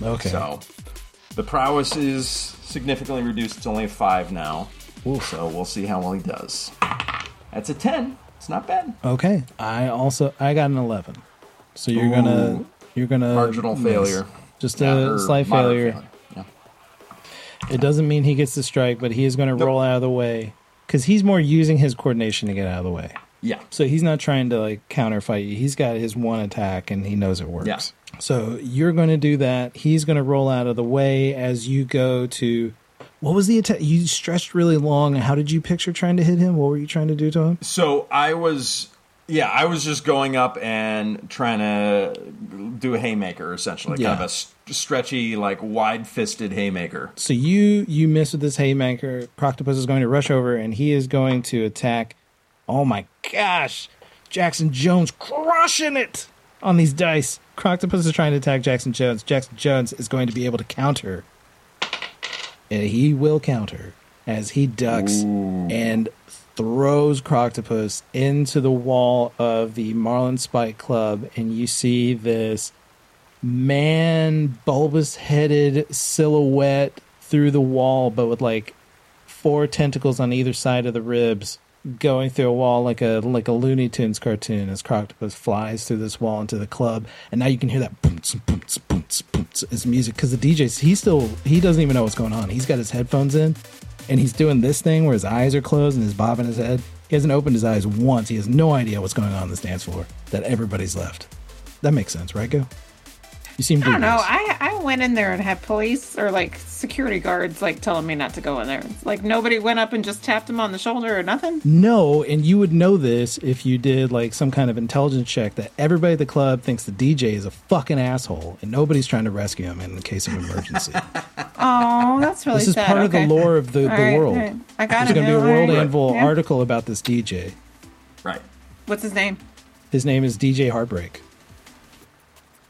Okay. So the prowess is significantly reduced. It's only a five now. Oof. So we'll see how well he does. That's a ten. It's not bad. Okay. I also I got an eleven. So you're Ooh. gonna you're gonna marginal miss. failure. Just yeah, a slight failure. failure. Yeah. It yeah. doesn't mean he gets the strike, but he is going to nope. roll out of the way. Because he's more using his coordination to get out of the way. Yeah. So he's not trying to, like, counterfight you. He's got his one attack, and he knows it works. Yeah. So you're going to do that. He's going to roll out of the way as you go to... What was the attack? You stretched really long. How did you picture trying to hit him? What were you trying to do to him? So I was... Yeah, I was just going up and trying to do a haymaker, essentially. Yeah. Kind of a stretchy, like, wide-fisted haymaker. So you you miss with this haymaker. Croctopus is going to rush over, and he is going to attack. Oh, my gosh. Jackson Jones crushing it on these dice. Croctopus is trying to attack Jackson Jones. Jackson Jones is going to be able to counter. And he will counter as he ducks Ooh. and... throws Croctopus into the wall of the Marlin Spike Club, and you see this man, bulbous-headed silhouette through the wall, but with, like, four tentacles on either side of the ribs, going through a wall like a like a Looney Tunes cartoon as Croctopus flies through this wall into the club. And now you can hear that boom, boom, boom, boom, as music, because the D J, he still, he doesn't even know what's going on. He's got his headphones in. And he's doing this thing where his eyes are closed and he's bobbing his head. He hasn't opened his eyes once. He has no idea what's going on in this dance floor that everybody's left. That makes sense, right, Gil? You seem to I don't know. I, I went in there and had police or, like, security guards, like, telling me not to go in there. Like, nobody went up and just tapped him on the shoulder or nothing? No, and you would know this if you did, like, some kind of intelligence check that everybody at the club thinks the D J is a fucking asshole and nobody's trying to rescue him in the case of emergency. Oh, that's really sad. This is sad. part okay. of the lore of the, the right, world. Right. I got There's going to be a World right. Anvil yeah. article about this D J. Right. What's his name? His name is D J Heartbreak.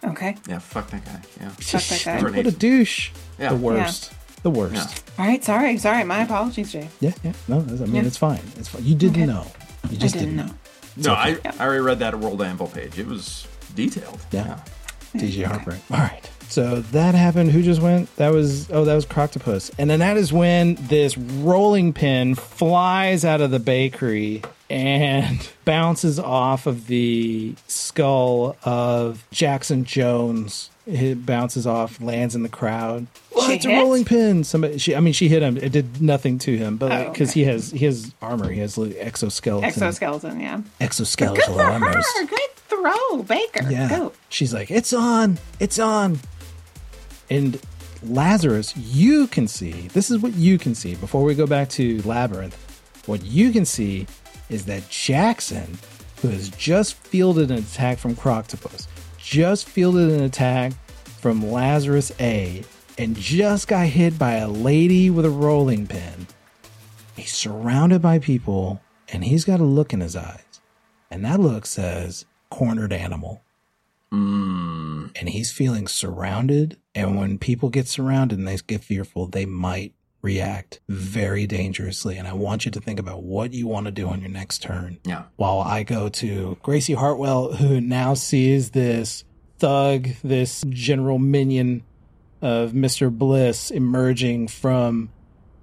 Okay. Yeah, fuck that guy. Yeah. Fuck that guy. What a douche. Yeah. The worst. Yeah. The worst. Yeah. All right, sorry, sorry. My apologies, Jay. Yeah, yeah. No, I mean, yeah. it's fine. It's fine. You didn't okay. know. You just I didn't, didn't know. know. No, okay. I, I already read that World Anvil page. It was detailed. Yeah. yeah. D J okay. Heartbreak. All right. So that happened. Who just went? That was, oh, that was Croctopus. And then that is when this rolling pin flies out of the bakery and bounces off of the skull of Jackson Jones. It bounces off, lands in the crowd. Well, it's hit? a rolling pin. Somebody, she, I mean, she hit him. It did nothing to him, but because like, oh, okay. he has he has armor, he has like exoskeleton. Exoskeleton, yeah. Exoskeleton armor. Good throw, Baker. Yeah. Go. She's like, it's on, it's on. And Lazarus, you can see, this is what you can see before we go back to Labyrinth. What you can see is that Jackson, who has just fielded an attack from Croctopus, just fielded an attack from Lazarus A, and just got hit by a lady with a rolling pin. He's surrounded by people, and he's got a look in his eyes. And that look says, cornered animal. Mm. And he's feeling surrounded. And when people get surrounded and they get fearful, they might react very dangerously, and I want you to think about what you want to do on your next turn. Yeah. While I go to Gracie Hartwell, who now sees this thug, this general minion of Mister Bliss emerging from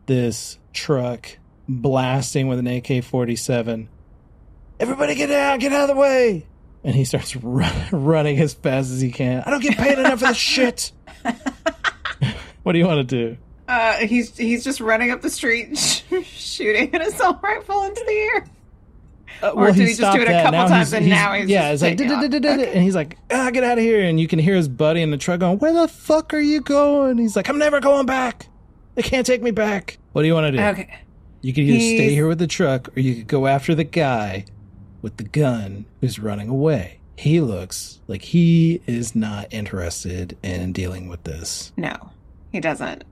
this truck, blasting with an A K forty-seven. Everybody get out, get out of the way! And he starts run- running as fast as he can. I don't get paid enough for this shit! What do you want to do? Uh, he's he's just running up the street, sh- shooting an assault rifle into the air. Uh, well, or did he, he just do it a couple times and now he's yeah, it's like and he's like, ah, get out of here! And you can hear his buddy in the truck going, "Where the fuck are you going?" He's like, "I'm never going back. They can't take me back." What do you want to do? Okay, you can either stay here with the truck, or you could go after the guy with the gun who's running away. He looks like he is not interested in dealing with this. No. He doesn't.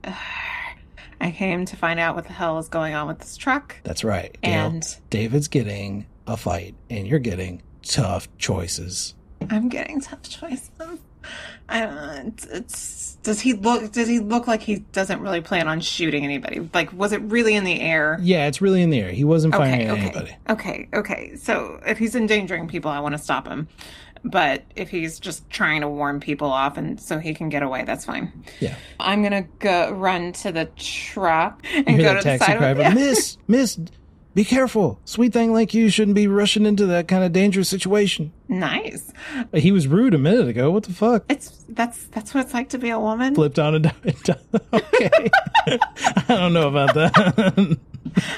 I came to find out what the hell is going on with this truck. That's right. And Gail, David's getting a fight, and you're getting tough choices. I'm getting tough choices. I don't know. It's, it's, does he look? Does he look like he doesn't really plan on shooting anybody? Like, was it really in the air? Yeah, it's really in the air. He wasn't firing okay, at okay. anybody. Okay, okay. So if he's endangering people, I want to stop him. But if he's just trying to warn people off and so he can get away, that's fine. Yeah. I'm going to go run to the truck and go to the side of it. Miss, miss, be careful. Sweet thing like you shouldn't be rushing into that kind of dangerous situation. Nice. He was rude a minute ago. What the fuck? It's That's that's what it's like to be a woman. Flipped on and down. Okay. I don't know about that.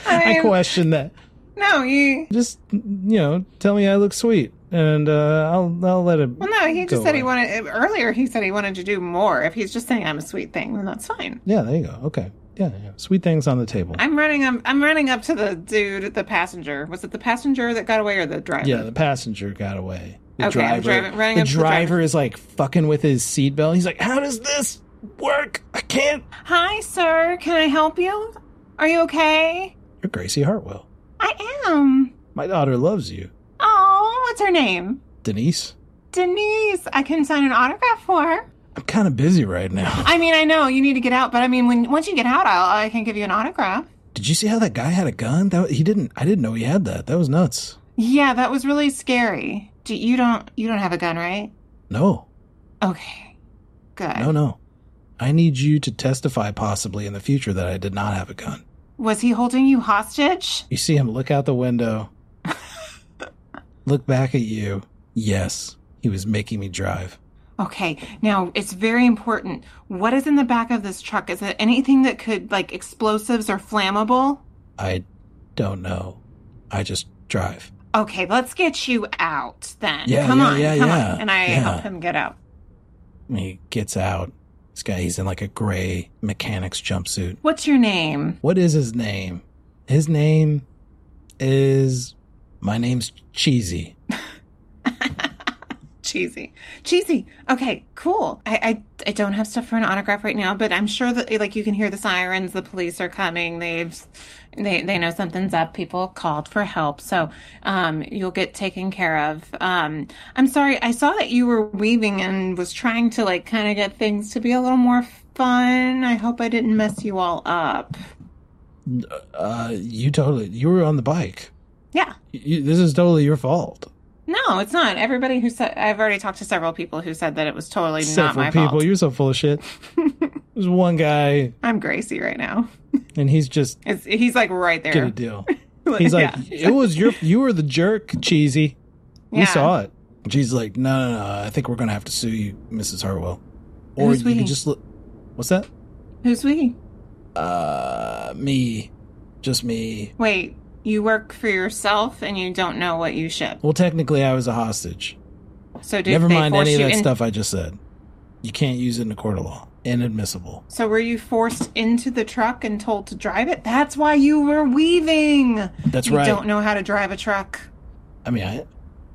I, I question that. No, you... Just, you know, tell me I look sweet. And uh, I'll I'll let him. Well, no, he just said away. He wanted earlier. He said he wanted to do more. If he's just saying I'm a sweet thing, then that's fine. Yeah, there you go. Okay, yeah, yeah. Sweet things on the table. I'm running. I'm I'm running up to the dude, the passenger. Was it the passenger that got away or the driver? Yeah, the passenger got away. The okay, driver. I'm driving, running the, up driver to the driver is like fucking with his seatbelt. He's like, "How does this work? I can't." Hi, sir. Can I help you? Are you okay? You're Gracie Hartwell. I am. My daughter loves you. Oh, what's her name? Denise. Denise, I can sign an autograph for her. I'm kind of busy right now. I mean, I know you need to get out, but I mean, when once you get out, I'll, I can give you an autograph. Did you see how that guy had a gun? That he didn't. I didn't know he had that. That was nuts. Yeah, that was really scary. Do, you don't. You don't have a gun, right? No. Okay. Good. No, no. I need you to testify, possibly in the future, that I did not have a gun. Was he holding you hostage? You see him look out the window. Look back at you. Yes, he was making me drive. Okay, now it's very important. What is in the back of this truck? Is it anything that could, like, explosives or flammable? I don't know. I just drive. Okay, let's get you out then. Yeah, come yeah, on, yeah, come yeah. on. And I yeah. help him get out. He gets out. This guy, he's in like a gray mechanic's jumpsuit. What's your name? What is his name? His name is... My name's Cheesy. Cheesy. Cheesy. Okay, cool. I, I I don't have stuff for an autograph right now, but I'm sure that, like, you can hear the sirens. The police are coming. They've they they know something's up. People called for help, so um you'll get taken care of. Um, I'm sorry. I saw that you were weaving and was trying to, like, kind of get things to be a little more fun. I hope I didn't mess you all up. Uh, you totally. You were on the bike. Yeah. You, this is totally your fault. No, it's not. Everybody who said... I've already talked to several people who said that it was totally not my fault. Several people. You're so full of shit. There's one guy... I'm Gracie right now. And he's just... It's, he's like right there. Get a deal. He's like, yeah. It was your... You were the jerk, Cheesy. We yeah. saw it. She's like, no, no, no. I think we're going to have to sue you, Missus Hartwell. Or Who's you we? Can just look... What's that? Who's we? Uh, me. Just me. Wait. You work for yourself, and you don't know what you ship. Well, technically, I was a hostage. So did Never mind any of that in- stuff I just said. You can't use it in a court of law. Inadmissible. So were you forced into the truck and told to drive it? That's why you were weaving. That's you right. You don't know how to drive a truck. I mean, I,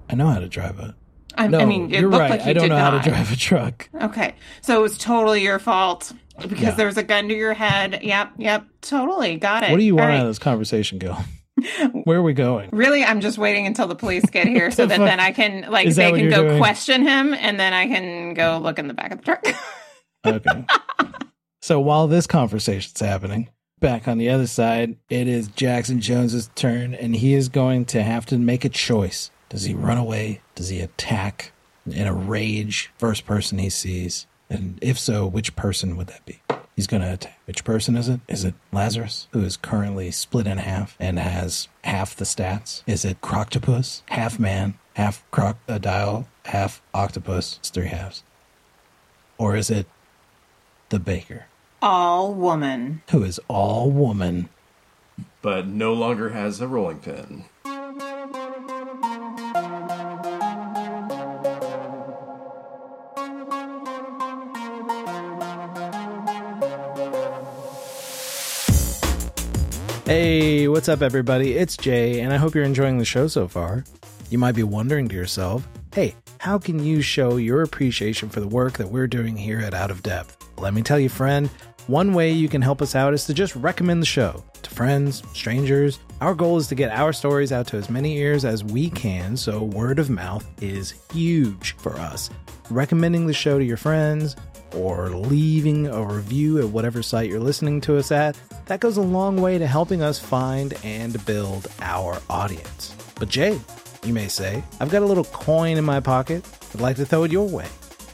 I know how to drive a... I, no, I mean, it you're looked right. Like you I don't did know not. How to drive a truck. Okay. So it was totally your fault. Because yeah. there was a gun to your head. Yep, yep. Totally. Got it. What do you want right. out of this conversation, Gil? Where are we going? Really, I'm just waiting until the police get here so that then I can, like, they can go doing? Question him, and then I can go look in the back of the truck. Okay. So while this conversation's happening, back on the other side, it is Jackson Jones's turn, and he is going to have to make a choice. Does he run away? Does he attack in a rage? First person he sees. And if so, which person would that be? He's going to attack. Which person is it? Is it Lazarus, who is currently split in half and has half the stats? Is it Croctopus? Half man, half crocodile, half octopus. It's three halves. Or is it the baker? All woman. Who is all woman. But no longer has a rolling pin. Hey, what's up, everybody? It's Jay, and I hope you're enjoying the show so far. You might be wondering to yourself, hey, how can you show your appreciation for the work that we're doing here at Out of Depth? Let me tell you, friend, one way you can help us out is to just recommend the show to friends, strangers. Our goal is to get our stories out to as many ears as we can, so word of mouth is huge for us. Recommending the show to your friends, or leaving a review at whatever site you're listening to us at, that goes a long way to helping us find and build our audience. But Jay, you may say, I've got a little coin in my pocket. I'd like to throw it your way.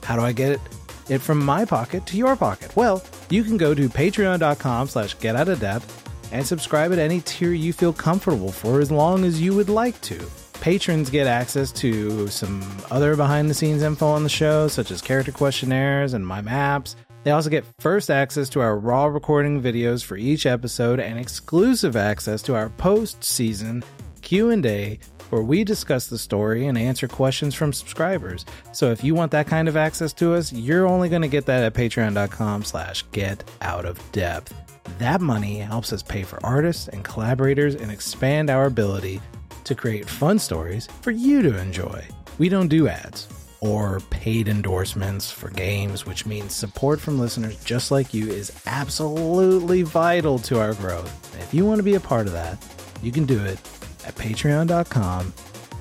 How do I get it, it from my pocket to your pocket? Well, you can go to patreon.com slash getoutofdepth and subscribe at any tier you feel comfortable for as long as you would like to. Patrons get access to some other behind-the-scenes info on the show, such as character questionnaires and my maps. They also get first access to our raw recording videos for each episode and exclusive access to our post-season Q and A, where we discuss the story and answer questions from subscribers. So if you want that kind of access to us, you're only going to get that at patreon.com slash getoutofdepth. That money helps us pay for artists and collaborators and expand our ability to create fun stories for you to enjoy. We don't do ads or paid endorsements for games, which means support from listeners just like you is absolutely vital to our growth. And if you want to be a part of that, you can do it at patreon.com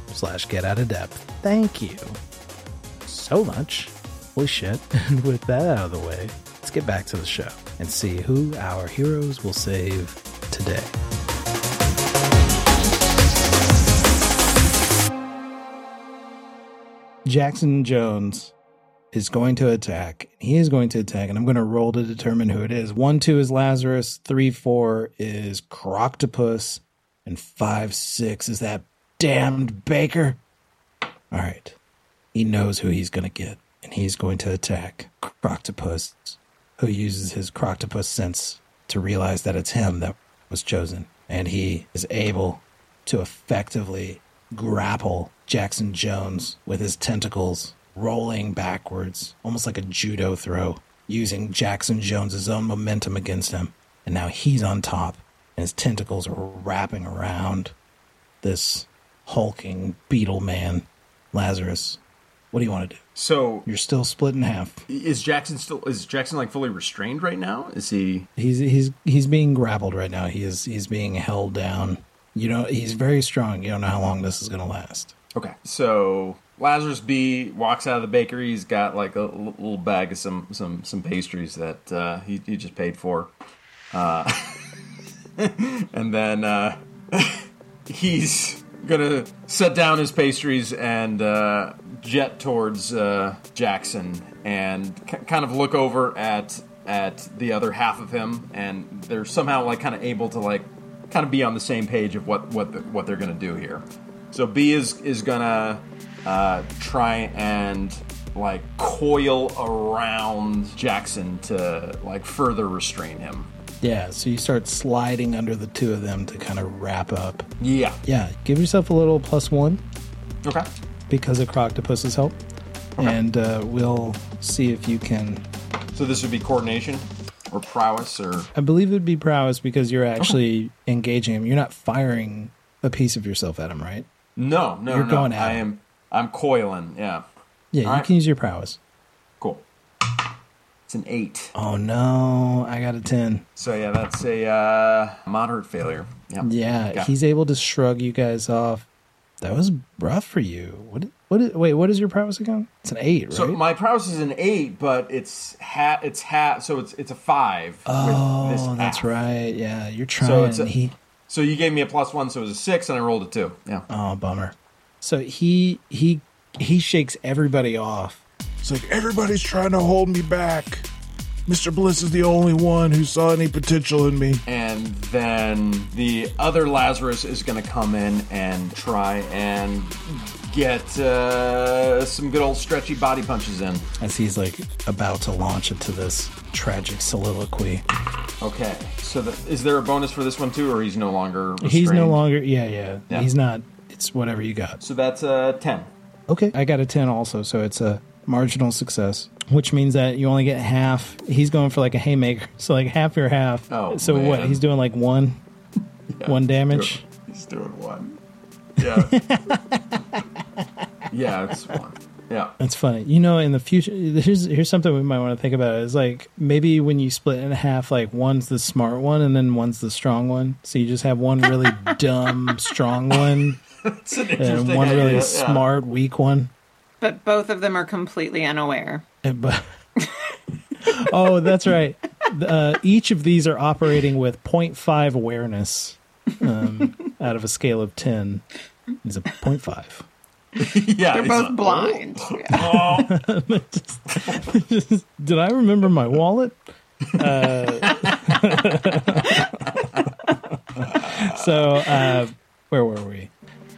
slash getoutofdepth. Thank you so much. Holy shit. And with that out of the way, let's get back to the show and see who our heroes will save today. Jackson Jones is going to attack. He is going to attack, and I'm going to roll to determine who it is. One, two is Lazarus. Three, four is Croctopus. And five, six is that damned baker. All right. He knows who he's going to get, and he's going to attack Croctopus, who uses his Croctopus sense to realize that it's him that was chosen. And he is able to effectively grapple Jackson Jones with his tentacles, rolling backwards, almost like a judo throw, using Jackson Jones's own momentum against him. And now he's on top, and his tentacles are wrapping around this hulking beetle man. Lazarus, what do you want to do? So you're still split in half. Is Jackson still? Is Jackson like fully restrained right now? Is he? He's he's he's being grappled right now. He is he's being held down. You know, he's very strong. You don't know how long this is going to last. Okay. So Lazarus B walks out of the bakery. He's got like a l- little bag of some some, some pastries that uh, he, he just paid for. Uh, and then uh, he's going to set down his pastries and uh, jet towards uh, Jackson and c- kind of look over at at the other half of him. And they're somehow like kind of able to like kind of be on the same page of what what the, what they're gonna do here. So B is is gonna uh, try and like coil around Jackson to like further restrain him. Yeah. So you start sliding under the two of them to kind of wrap up. Yeah. Yeah. Give yourself a little plus one. Okay. Because of Croctopus's help, okay. and uh, we'll see if you can. So this would be coordination. Or prowess, or I believe it'd be prowess because you're actually okay. engaging him. You're not firing a piece of yourself at him, right? No, no, you're no. Going at I him. am. I'm coiling. Yeah. Yeah, All you right. can use your prowess. Cool. It's an eight. Oh no, I got a ten. So yeah, that's a uh, moderate failure. Yep. Yeah, yeah. He's able to shrug you guys off, That was rough for you. What? What? Is, wait, what is your prowess again? It's an eight, right? So my prowess is an eight, but it's hat. It's hat. So it's it's a five. Oh, with this that's right. Yeah, you're trying. So, it's a, he, so you gave me a plus one, so it was a six, and I rolled a two. Yeah. Oh, bummer. So he he he shakes everybody off. It's like everybody's trying to hold me back. Mister Bliss is the only one who saw any potential in me. And then the other Lazarus is going to come in and try and get uh, some good old stretchy body punches in. As he's, like, about to launch into this tragic soliloquy. Okay. So the, is there a bonus for this one, too, or he's no longer restrained? He's no longer... Yeah, yeah, yeah. He's not... It's whatever you got. So that's a ten. Okay. I got a ten also, so it's a marginal success. Which means that you only get half. He's going for like a haymaker. So like half your half. Oh, so man. What? He's doing like one? Yeah, one damage? He's doing, he's doing one. Yeah. Yeah, it's one. Yeah. That's funny. You know, in the future, here's, here's something we might want to think about. Is like maybe when you split in half, like one's the smart one and then one's the strong one. So you just have one really dumb, strong one. That's an interesting and one idea. Really yeah. smart, weak one. But both of them are completely unaware. But, oh, that's right. Uh, each of these are operating with zero point five awareness um, out of a scale of ten. It's a zero point five. Yeah, they're both a, blind. Oh, yeah. Oh. just, just, did I remember my wallet? Uh, so uh, where were we?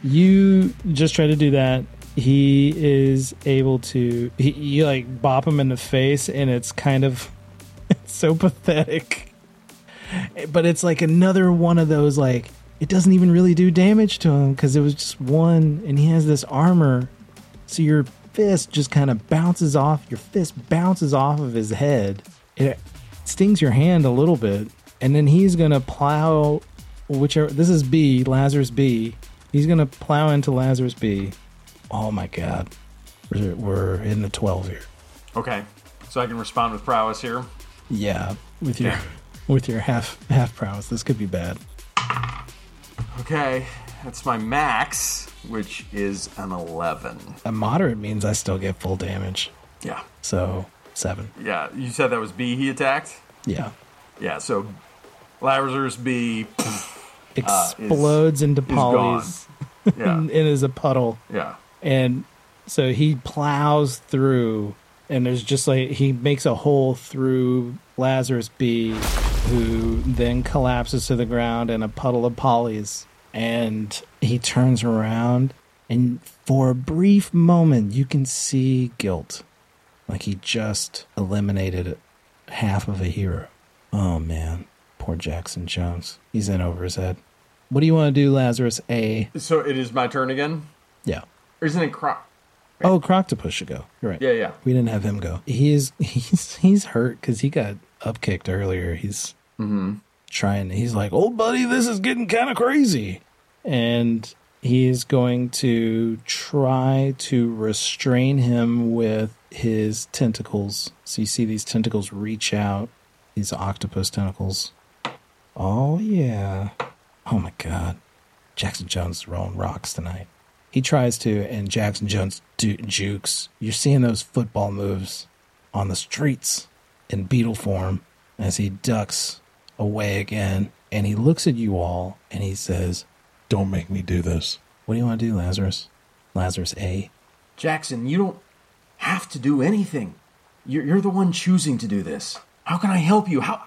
You just try to do that. He is able to, he, you like bop him in the face, and it's kind of, it's so pathetic. But it's like another one of those, like, it doesn't even really do damage to him because it was just one, and he has this armor. So your fist just kind of bounces off, your fist bounces off of his head. It stings your hand a little bit, and then he's going to plow, whichever, this is B, Lazarus B. He's going to plow into Lazarus B. Oh, my God. We're, we're in the twelve here. Okay. So I can respond with prowess here? Yeah. With your yeah. with your half half prowess, this could be bad. Okay. That's my max, which is an eleven. A moderate means I still get full damage. Yeah. So, seven. Yeah. You said that was B he attacked? Yeah. Yeah. So, Lazarus B... Explodes uh, is, into polys. Yeah. And, and is a puddle. Yeah. And so he plows through, and there's just like, he makes a hole through Lazarus B, who then collapses to the ground in a puddle of polys. And he turns around, and for a brief moment, you can see guilt. Like he just eliminated half of a hero. Oh, man. Poor Jackson Jones. He's in over his head. What do you want to do, Lazarus A? So it is my turn again? Yeah. Or isn't it Croc? Right? Oh, Croctopus should go. You're right. Yeah, yeah. We didn't have him go. He is, he's he's hurt because he got upkicked earlier. He's mm-hmm. trying. He's like, old buddy, this is getting kind of crazy. And he is going to try to restrain him with his tentacles. So you see these tentacles reach out. These octopus tentacles. Oh, yeah. Oh, my God. Jackson Jones is rolling rocks tonight. He tries to, and Jackson Jones du- jukes. You're seeing those football moves on the streets in beetle form as he ducks away again. And he looks at you all, and he says, don't make me do this. What do you want to do, Lazarus? Lazarus A. Jackson, you don't have to do anything. You're, you're the one choosing to do this. How can I help you? How...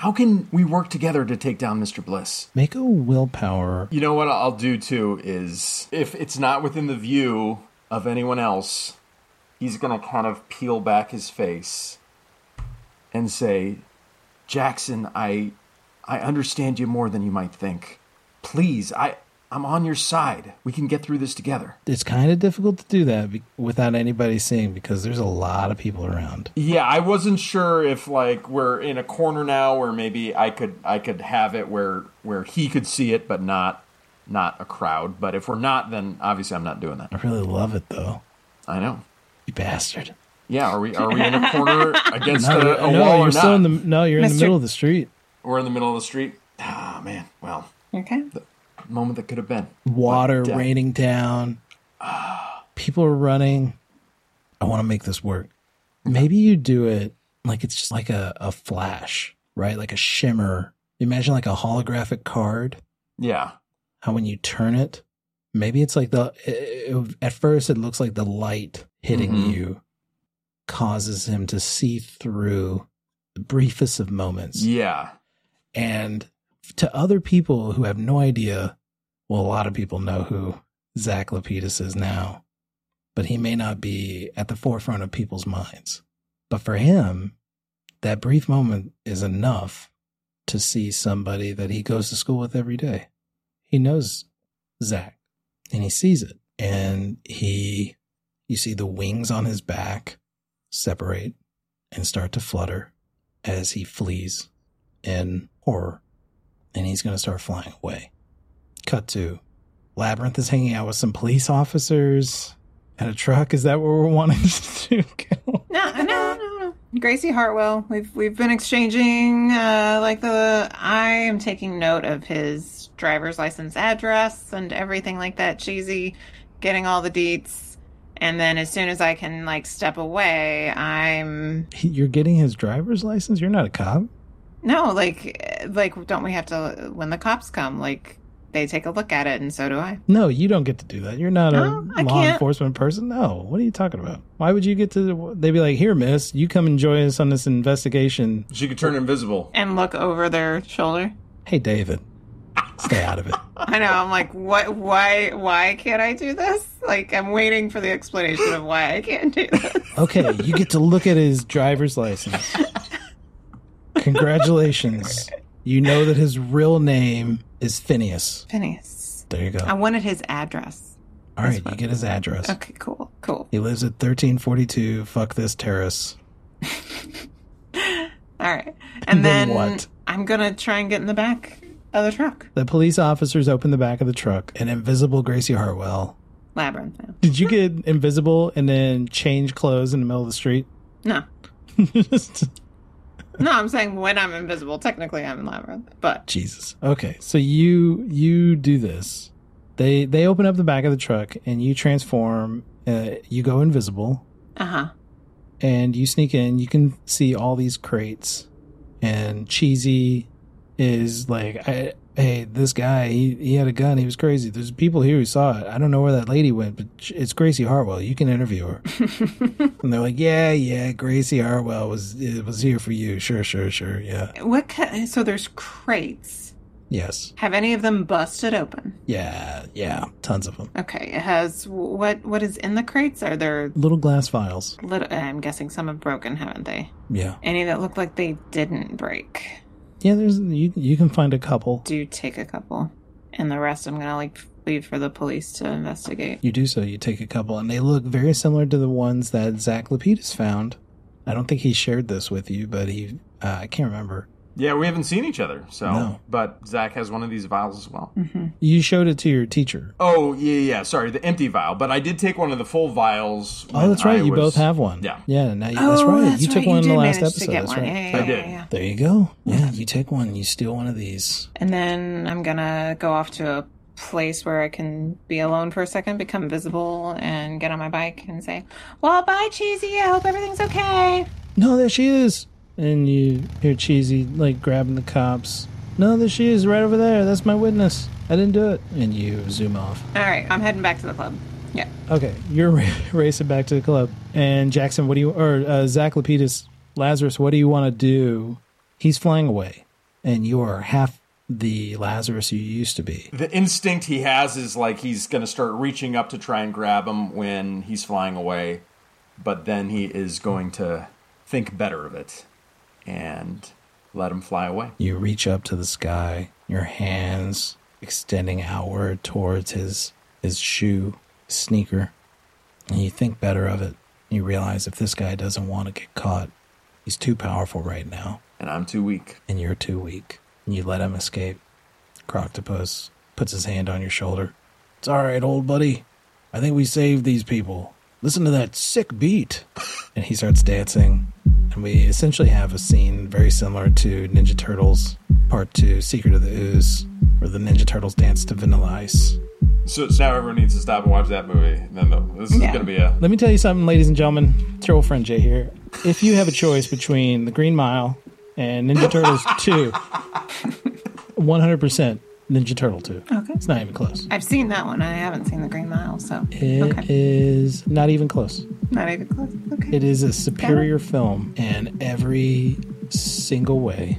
How can we work together to take down Mister Bliss? Make a willpower. You know what I'll do, too, is if it's not within the view of anyone else, he's going to kind of peel back his face and say, Jackson, I I understand you more than you might think. Please, I, I'm on your side. We can get through this together. It's kind of difficult to do that be- without anybody seeing because there's a lot of people around. Yeah, I wasn't sure if like we're in a corner now where maybe I could I could have it where where he could see it but not not a crowd. But if we're not, then obviously I'm not doing that. I really love it though. I know. You bastard. Yeah, are we are we in a corner against no, a, a no, wall you're or still not? In the, no, you're Mister in the middle of the street. We're in the middle of the street. Ah, man. Well. Okay. The, moment that could have been. Water raining down. People are running. I want to make this work. Maybe you do it like it's just like a, a flash, right? Like a shimmer. Imagine like a holographic card. Yeah. How when you turn it, maybe it's like the, it, it, at first it looks like the light hitting mm-hmm. you causes him to see through the briefest of moments. Yeah. And to other people who have no idea, well, a lot of people know who Zach Lapidus is now, but he may not be at the forefront of people's minds. But for him, that brief moment is enough to see somebody that he goes to school with every day. He knows Zach, and he sees it. And he, you see the wings on his back separate and start to flutter as he flees in horror. And he's going to start flying away. Cut to Labyrinth is hanging out with some police officers at a truck. Is that what we're wanting to do? No, no, no, no. Gracie Hartwell. We've we've been exchanging uh, like the. I am taking note of his driver's license address and everything like that. Cheesy, getting all the deets, and then as soon as I can like step away, I'm. You're getting his driver's license? You're not a cop. No, like, like, don't we have to, when the cops come, like, they take a look at it, and so do I. No, you don't get to do that. You're not no, a I law can't. enforcement person. No, what are you talking about? Why would you get to, they'd be like, here, miss, you come and join us on this investigation. She could turn invisible. And look over their shoulder. Hey, David, stay out of it. I know, I'm like, what, why, why can't I do this? Like, I'm waiting for the explanation of why I can't do this. Okay, you get to look at his driver's license. Congratulations. You know that his real name is Phineas. Phineas. There you go. I wanted his address. All right, you get his address. Okay, cool, cool. He lives at thirteen forty-two Fuck This Terrace. All right. And then, then what? I'm going to try and get in the back of the truck. The police officers open the back of the truck, and invisible Gracie Hartwell. Labyrinth. Now. Did you get invisible and then change clothes in the middle of the street? No. Just... No, I'm saying when I'm invisible, technically I'm in Labyrinth, but... Jesus. Okay, so you you do this. They they open up the back of the truck, and you transform. Uh, you go invisible. Uh-huh. And you sneak in. You can see all these crates. And Cheesy is like, I, hey, this guy, he, he had a gun. He was crazy. There's people here who saw it. I don't know where that lady went, but it's Gracie Hartwell. You can interview her. And they're like, yeah, yeah, Gracie Hartwell was it was here for you. Sure, sure, sure, yeah. What? Ca- so there's crates. Yes. Have any of them busted open? Yeah, yeah, tons of them. Okay, it has, what? what is in the crates? Are there... Little glass vials. Little, I'm guessing some have broken, haven't they? Yeah. Any that look like they didn't break? Yeah, there's you. You can find a couple. Do take a couple, and the rest I'm gonna like leave for the police to investigate. You do so. You take a couple, and they look very similar to the ones that Zach Lapidus found. I don't think he shared this with you, but he. Uh, I can't remember. Yeah, we haven't seen each other, so. No. But Zach has one of these vials as well. Mm-hmm. You showed it to your teacher. Oh yeah, yeah. Sorry, the empty vial. But I did take one of the full vials. Oh, that's right. I you was... both have one. Yeah, yeah. Now you, oh, that's right. That's you took right. one you in the last episode. That's one. right. Yeah, yeah, I did. Yeah, yeah. There you go. Yeah, you take one. You steal one of these. And then I'm gonna go off to a place where I can be alone for a second, become visible, and get on my bike and say, "Well, bye, Cheesy. I hope everything's okay." No, there she is. And you hear Cheesy, like, grabbing the cops. No, there she is, right over there. That's my witness. I didn't do it. And you zoom off. All right, I'm heading back to the club. Yeah. Okay, you're r- racing back to the club. And Jackson, what do you, or uh, Zach Lapidus, Lazarus, what do you want to do? He's flying away, and you are half the Lazarus you used to be. The instinct he has is, like, he's going to start reaching up to try and grab him when he's flying away. But then he is going to think better of it. And let him fly away. You reach up to the sky, your hands extending outward towards his his shoe, sneaker. And you think better of it. You realize if this guy doesn't want to get caught, he's too powerful right now. And I'm too weak. And you're too weak. And you let him escape. Croctopus puts his hand on your shoulder. It's all right, old buddy. I think we saved these people. Listen to that sick beat. And he starts dancing. And we essentially have a scene very similar to Ninja Turtles Part two, Secret of the Ooze, where the Ninja Turtles dance to Vanilla Ice. So, so now everyone needs to stop and watch that movie. No, no, this is yeah. going to be a... Let me tell you something, ladies and gentlemen. It's your old friend Jay here. If you have a choice between The Green Mile and Ninja Turtles two, one hundred percent Ninja Turtle two. Okay. It's not even close. I've seen that one. I haven't seen The Green Mile, so... It okay. is not even close. Not even close. Okay. It is a superior film in every single way.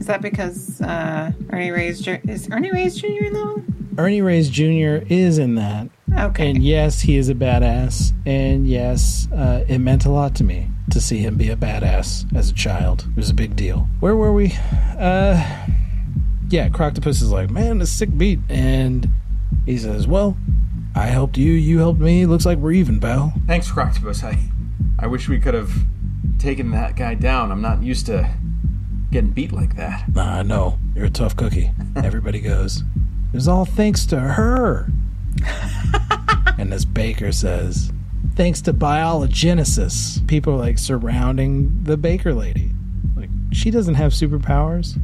Is that because uh, Ernie Reyes Junior is Ernie Reyes Junior in that one? Ernie Reyes Junior is in that. Okay. And yes, he is a badass. And yes, uh, it meant a lot to me to see him be a badass as a child. It was a big deal. Where were we? Uh... Yeah, Croctopus is like, man, this sick beat. And he says, well, I helped you, you helped me. Looks like we're even, pal. Thanks, Croctopus. I, I wish we could have taken that guy down. I'm not used to getting beat like that. Nah, I know. You're a tough cookie. Everybody goes, it was all thanks to her. And this baker says, thanks to biologenesis. People are like surrounding the baker lady. Like, she doesn't have superpowers.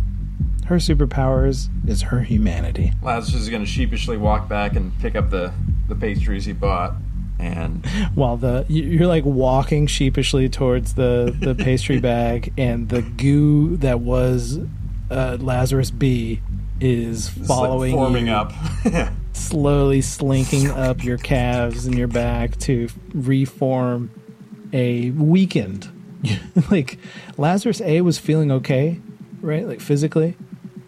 Her superpowers is her humanity. Lazarus is going to sheepishly walk back and pick up the, the pastries he bought. And while the you're like walking sheepishly towards the, the pastry bag, and the goo that was uh, Lazarus B is following, like forming you, up, slowly slinking up your calves and your back to reform a weakened. Like Lazarus A was feeling okay, right? Like physically.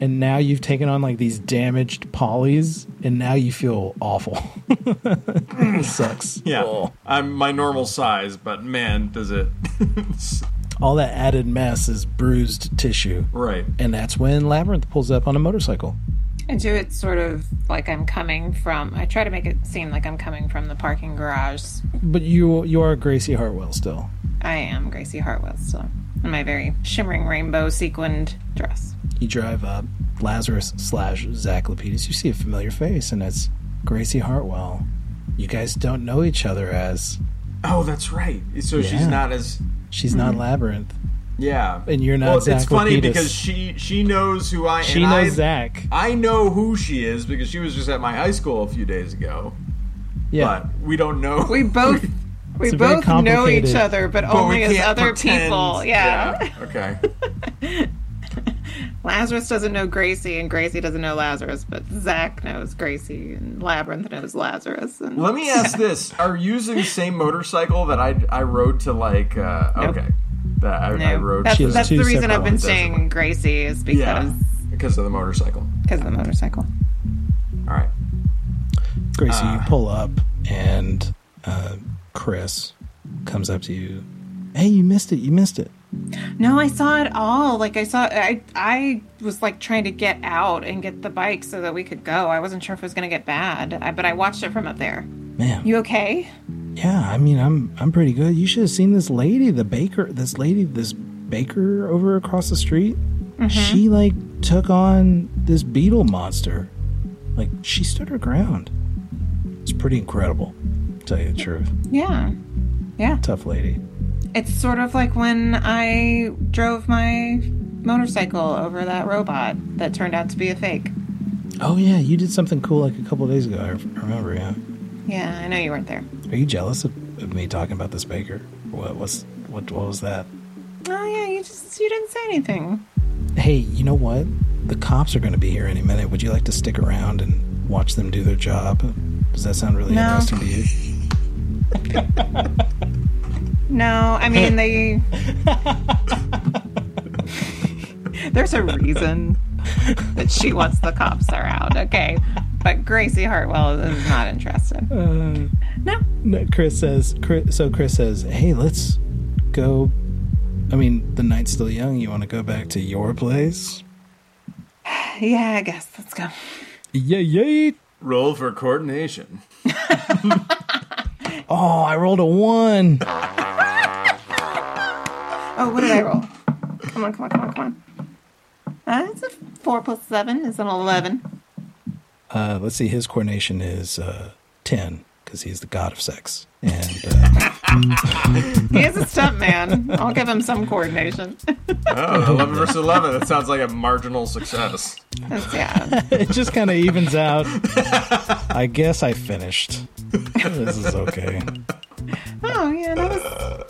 And now you've taken on like these damaged polys, and now you feel awful. It sucks. Yeah, oh. I'm my normal size, but man, does it. All that added mass is bruised tissue. Right. And that's when Labyrinth pulls up on a motorcycle. I do it sort of like I'm coming from, I try to make it seem like I'm coming from the parking garage. But you you are Gracie Hartwell still. I am Gracie Hartwell still. In my very shimmering rainbow sequined dress. You drive up, Lazarus slash Zach Lapidus. You see a familiar face, and it's Gracie Hartwell. You guys don't know each other as... Oh, that's right. So yeah. She's not as... She's mm-hmm. not Labyrinth. Yeah. And you're not well, Zach Lapidus. It's funny because she, she knows who I am. She knows I, Zach. I know who she is because she was just at my high school a few days ago. Yeah. But we don't know. We both... We it's both know each other, but, but only as other pretend. People. Yeah. yeah. Okay. Lazarus doesn't know Gracie, and Gracie doesn't know Lazarus, but Zach knows Gracie, and Labyrinth knows Lazarus. And let me ask this. Are you using the same motorcycle that I, I rode to, like, uh, nope. okay. That I, no. I rode that's, to. That's the reason I've been saying Gracie is because... Yeah, because of the motorcycle. Because of the motorcycle. All right. Gracie, uh, you pull up, and... Uh, Chris comes up to you. Hey, you missed it. You missed it. No, I saw it all. Like I saw, I I was like trying to get out and get the bike so that we could go. I wasn't sure if it was going to get bad, I, but I watched it from up there. Man, you okay? Yeah, I mean, I'm I'm pretty good. You should have seen this lady, the baker. This lady, this baker over across the street. Mm-hmm. She like took on this beetle monster. Like she stood her ground. It's pretty incredible. Tell you the truth. Yeah. Yeah. Tough lady. It's sort of like when I drove my motorcycle over that robot that turned out to be a fake. Oh, yeah. You did something cool like a couple of days ago. I remember, yeah. Yeah, I know you weren't there. Are you jealous of, of me talking about this baker? What was what, what was that? Oh, yeah. You just you didn't say anything. Hey, you know what? The cops are going to be here any minute. Would you like to stick around and watch them do their job? Does that sound really no. interesting to you? No, I mean they. There's a reason that she wants the cops around, okay? But Gracie Hartwell is not interested. Uh, no. no. Chris says. Chris, so Chris says, "Hey, let's go. I mean, the night's still young. You want to go back to your place?" Yeah, I guess. Let's go. Yeah, yeah. Roll for coordination. Oh, I rolled a one. Oh, what did I roll? Come on, come on, come on, come on. That's uh, a four plus seven is an eleven. Uh, let's see, his coordination is uh, ten, because he's the god of sex. And uh, He is a stunt man. I'll give him some coordination. Oh, eleven versus eleven. That sounds like a marginal success. That's, yeah. It just kind of evens out. I guess I finished. This is okay. Oh, yeah. That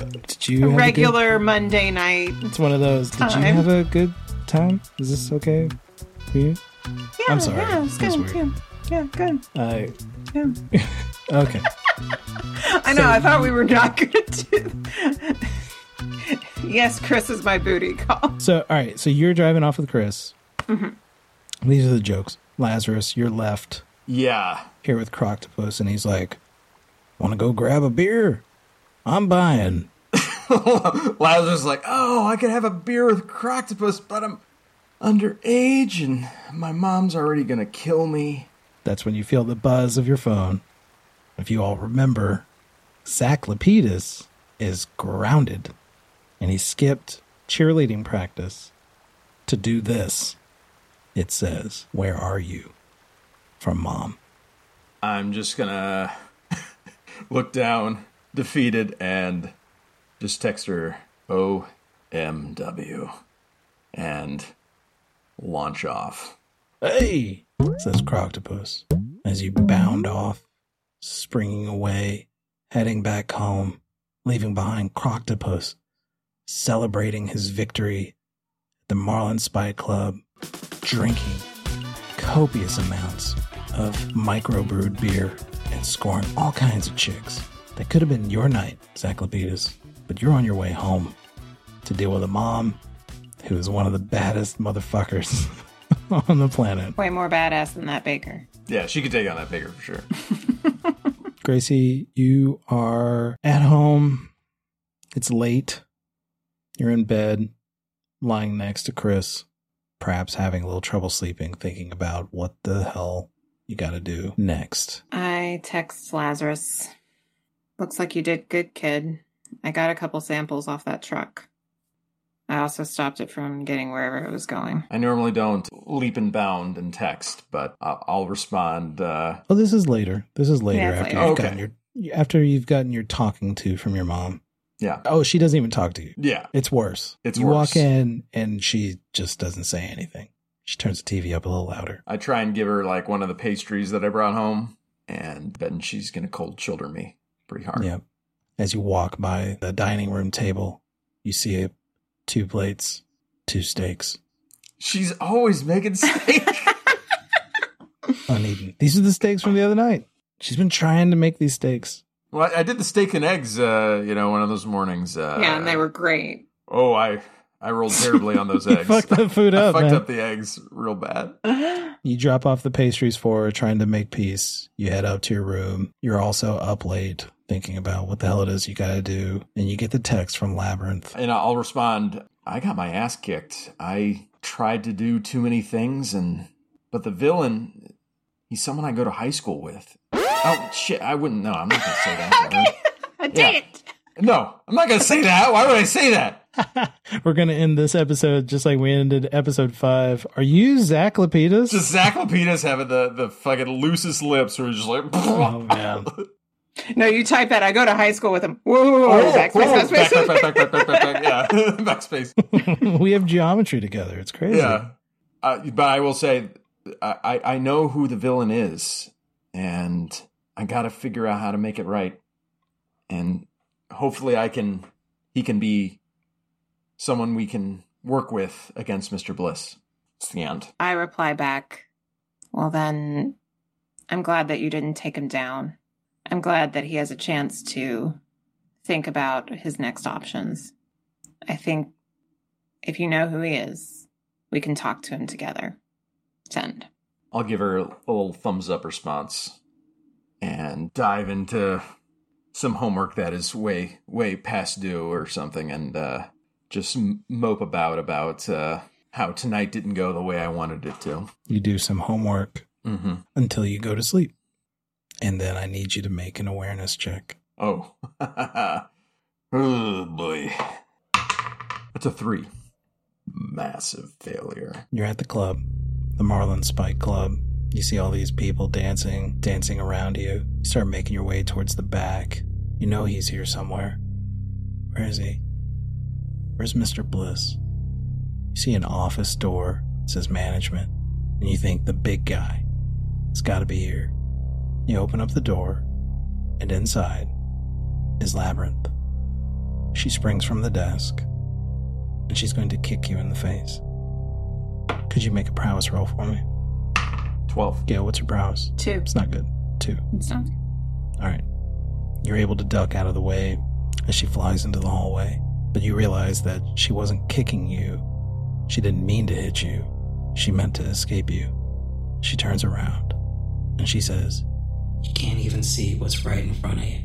was Did you a have regular a good... Monday night. It's one of those. Did time. you have a good time? Is this okay for you? Yeah, I'm sorry. Yeah, it's good. Weird. Yeah. Yeah, good. Uh, yeah. Okay. I know, so, I thought we were not going to do that. Yes, Chris is my booty call. So, all right, so you're driving off with Chris. Mm-hmm. These are the jokes. Lazarus, you're left. Yeah. Here with Croctopus, and he's like, want to go grab a beer? I'm buying. Lazarus is like, oh, I could have a beer with Croctopus, but I'm underage, and my mom's already going to kill me. That's when you feel the buzz of your phone. If you all remember, Zach Lapidus is grounded, and he skipped cheerleading practice to do this. It says, where are you? From Mom. I'm just going to look down, defeated, and just text her O M W and launch off. Hey! Says Croctopus, as you bound off, springing away, heading back home, leaving behind Croctopus, celebrating his victory at the Marlin Spike Club, drinking copious amounts of microbrewed beer and scoring all kinds of chicks. That could have been your night, Zach Lapidus, but you're on your way home to deal with a mom who is one of the baddest motherfuckers on the planet. Way more badass than that baker. Yeah, she could take on that baker for sure. Gracie, you are at home. It's late. You're in bed, lying next to Chris, perhaps having a little trouble sleeping, thinking about what the hell you gotta do next. I text Lazarus. Looks like you did good, kid. I got a couple samples off that truck. I also stopped it from getting wherever it was going. I normally don't leap and bound and text, but I'll respond. Uh... Oh, this is later. This is later, yeah, after later. You've oh, okay. gotten your after you've gotten your talking to from your mom. Yeah. Oh, she doesn't even talk to you. Yeah. It's worse. It's you worse. You walk in and she just doesn't say anything. She turns the T V up a little louder. I try and give her like one of the pastries that I brought home, and then she's gonna cold shoulder me pretty hard. Yeah. As you walk by the dining room table, you see a. Two plates, two steaks. She's always making steak. Uneaten. These are the steaks from the other night. She's been trying to make these steaks. Well, I, I did the steak and eggs, uh, you know, one of those mornings. Uh, yeah, and they were great. Oh, I I rolled terribly on those eggs. Fucked the food up, I fucked man. up the eggs real bad. You drop off the pastries for her, trying to make peace. You head out to your room. You're also up late, thinking about what the hell it is you gotta do, and you get the text from Labyrinth. And I'll respond, I got my ass kicked. I tried to do too many things, and but the villain, he's someone I go to high school with. Oh, shit, I wouldn't know. I'm not gonna say that. I did. Yeah. No, I'm not gonna say that. Why would I say that? We're gonna end this episode just like we ended episode five. Are you Zach Lapidus? Just Zach Lapidus having the, the fucking loosest lips where he's just like... Oh, man. No, you type that. I go to high school with him. Whoa, whoa, whoa. Oh, backspace, backspace. Back, back, back, back, back, back, back. Yeah, backspace. We have geometry together. It's crazy. Yeah. Uh, but I will say, I, I know who the villain is, and I got to figure out how to make it right. And hopefully I can, he can be someone we can work with against Mister Bliss. It's the end. I reply back, well then, I'm glad that you didn't take him down. I'm glad that he has a chance to think about his next options. I think if you know who he is, we can talk to him together. Send. I'll give her a little thumbs up response and dive into some homework that is way, way past due or something, and uh, just mope about about uh, how tonight didn't go the way I wanted it to. You do some homework mm-hmm. until you go to sleep. And then I need you to make an awareness check. Oh. Oh, boy. That's a three. Massive failure. You're at the club, the Marlin Spike Club. You see all these people dancing, dancing around you. You start making your way towards the back. You know he's here somewhere. Where is he? Where's Mister Bliss? You see an office door that says management, and you think the big guy has got to be here. You open up the door, and inside is Labyrinth. She springs from the desk, and she's going to kick you in the face. Could you make a prowess roll for me? twelve. Gail, what's your prowess? two. It's not good. two. It's not good. Alright. You're able to duck out of the way as she flies into the hallway, but you realize that she wasn't kicking you. She didn't mean to hit you. She meant to escape you. She turns around, and she says, "You can't even see what's right in front of you."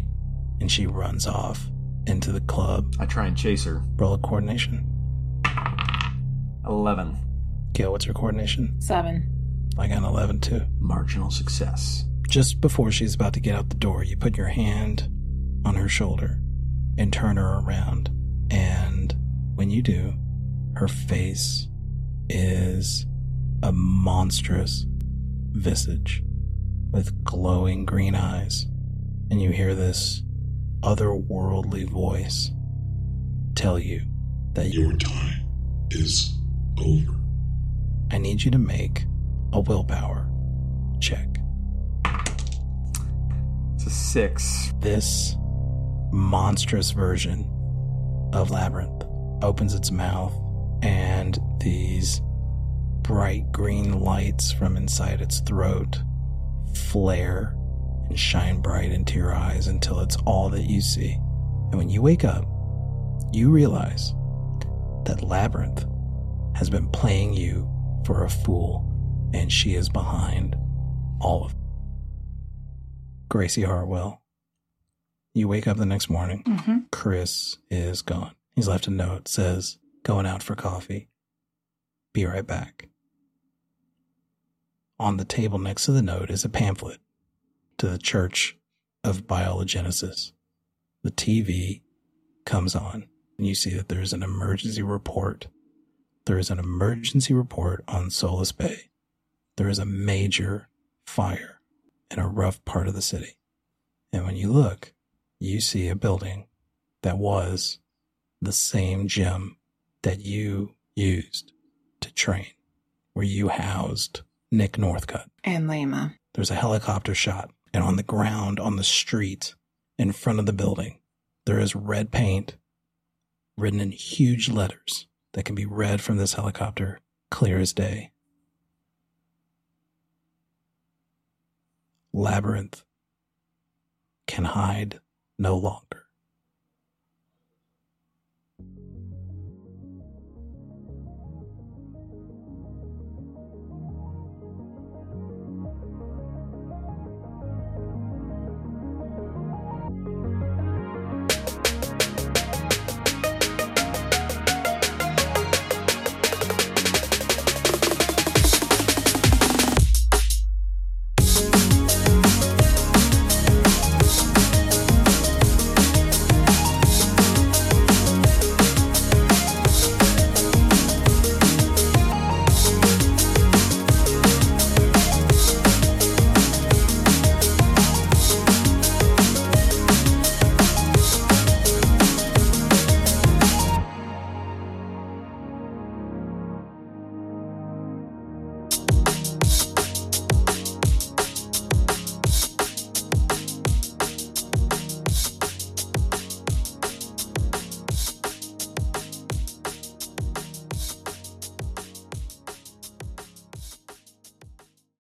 And she runs off into the club. I try and chase her. Roll a coordination. eleven. Gail, what's your coordination? seven. I got an eleven, too. Marginal success. Just before she's about to get out the door, you put your hand on her shoulder and turn her around. And when you do, her face is a monstrous visage with glowing green eyes. And you hear this otherworldly voice tell you that your time is over. I need you to make a willpower check. It's a six. This monstrous version of Labyrinth opens its mouth, and these bright green lights from inside its throat flare and shine bright into your eyes until it's all that you see. And when you wake up, you realize that Labyrinth has been playing you for a fool, and she is behind all of it. Gracie Hartwell. You wake up the next morning. Mm-hmm. Chris is gone. He's left a note. Says, "Going out for coffee. Be right back." On the table next to the note is a pamphlet to the Church of Biologenesis. The T V comes on, and you see that there's an emergency report. There is an emergency report on Solace Bay. There is a major fire in a rough part of the city. And when you look, you see a building that was the same gym that you used to train, where you housed Nick Northcutt. And Lima. There's a helicopter shot, and on the ground, on the street, in front of the building, there is red paint written in huge letters that can be read from this helicopter, clear as day. Labyrinth can hide no longer.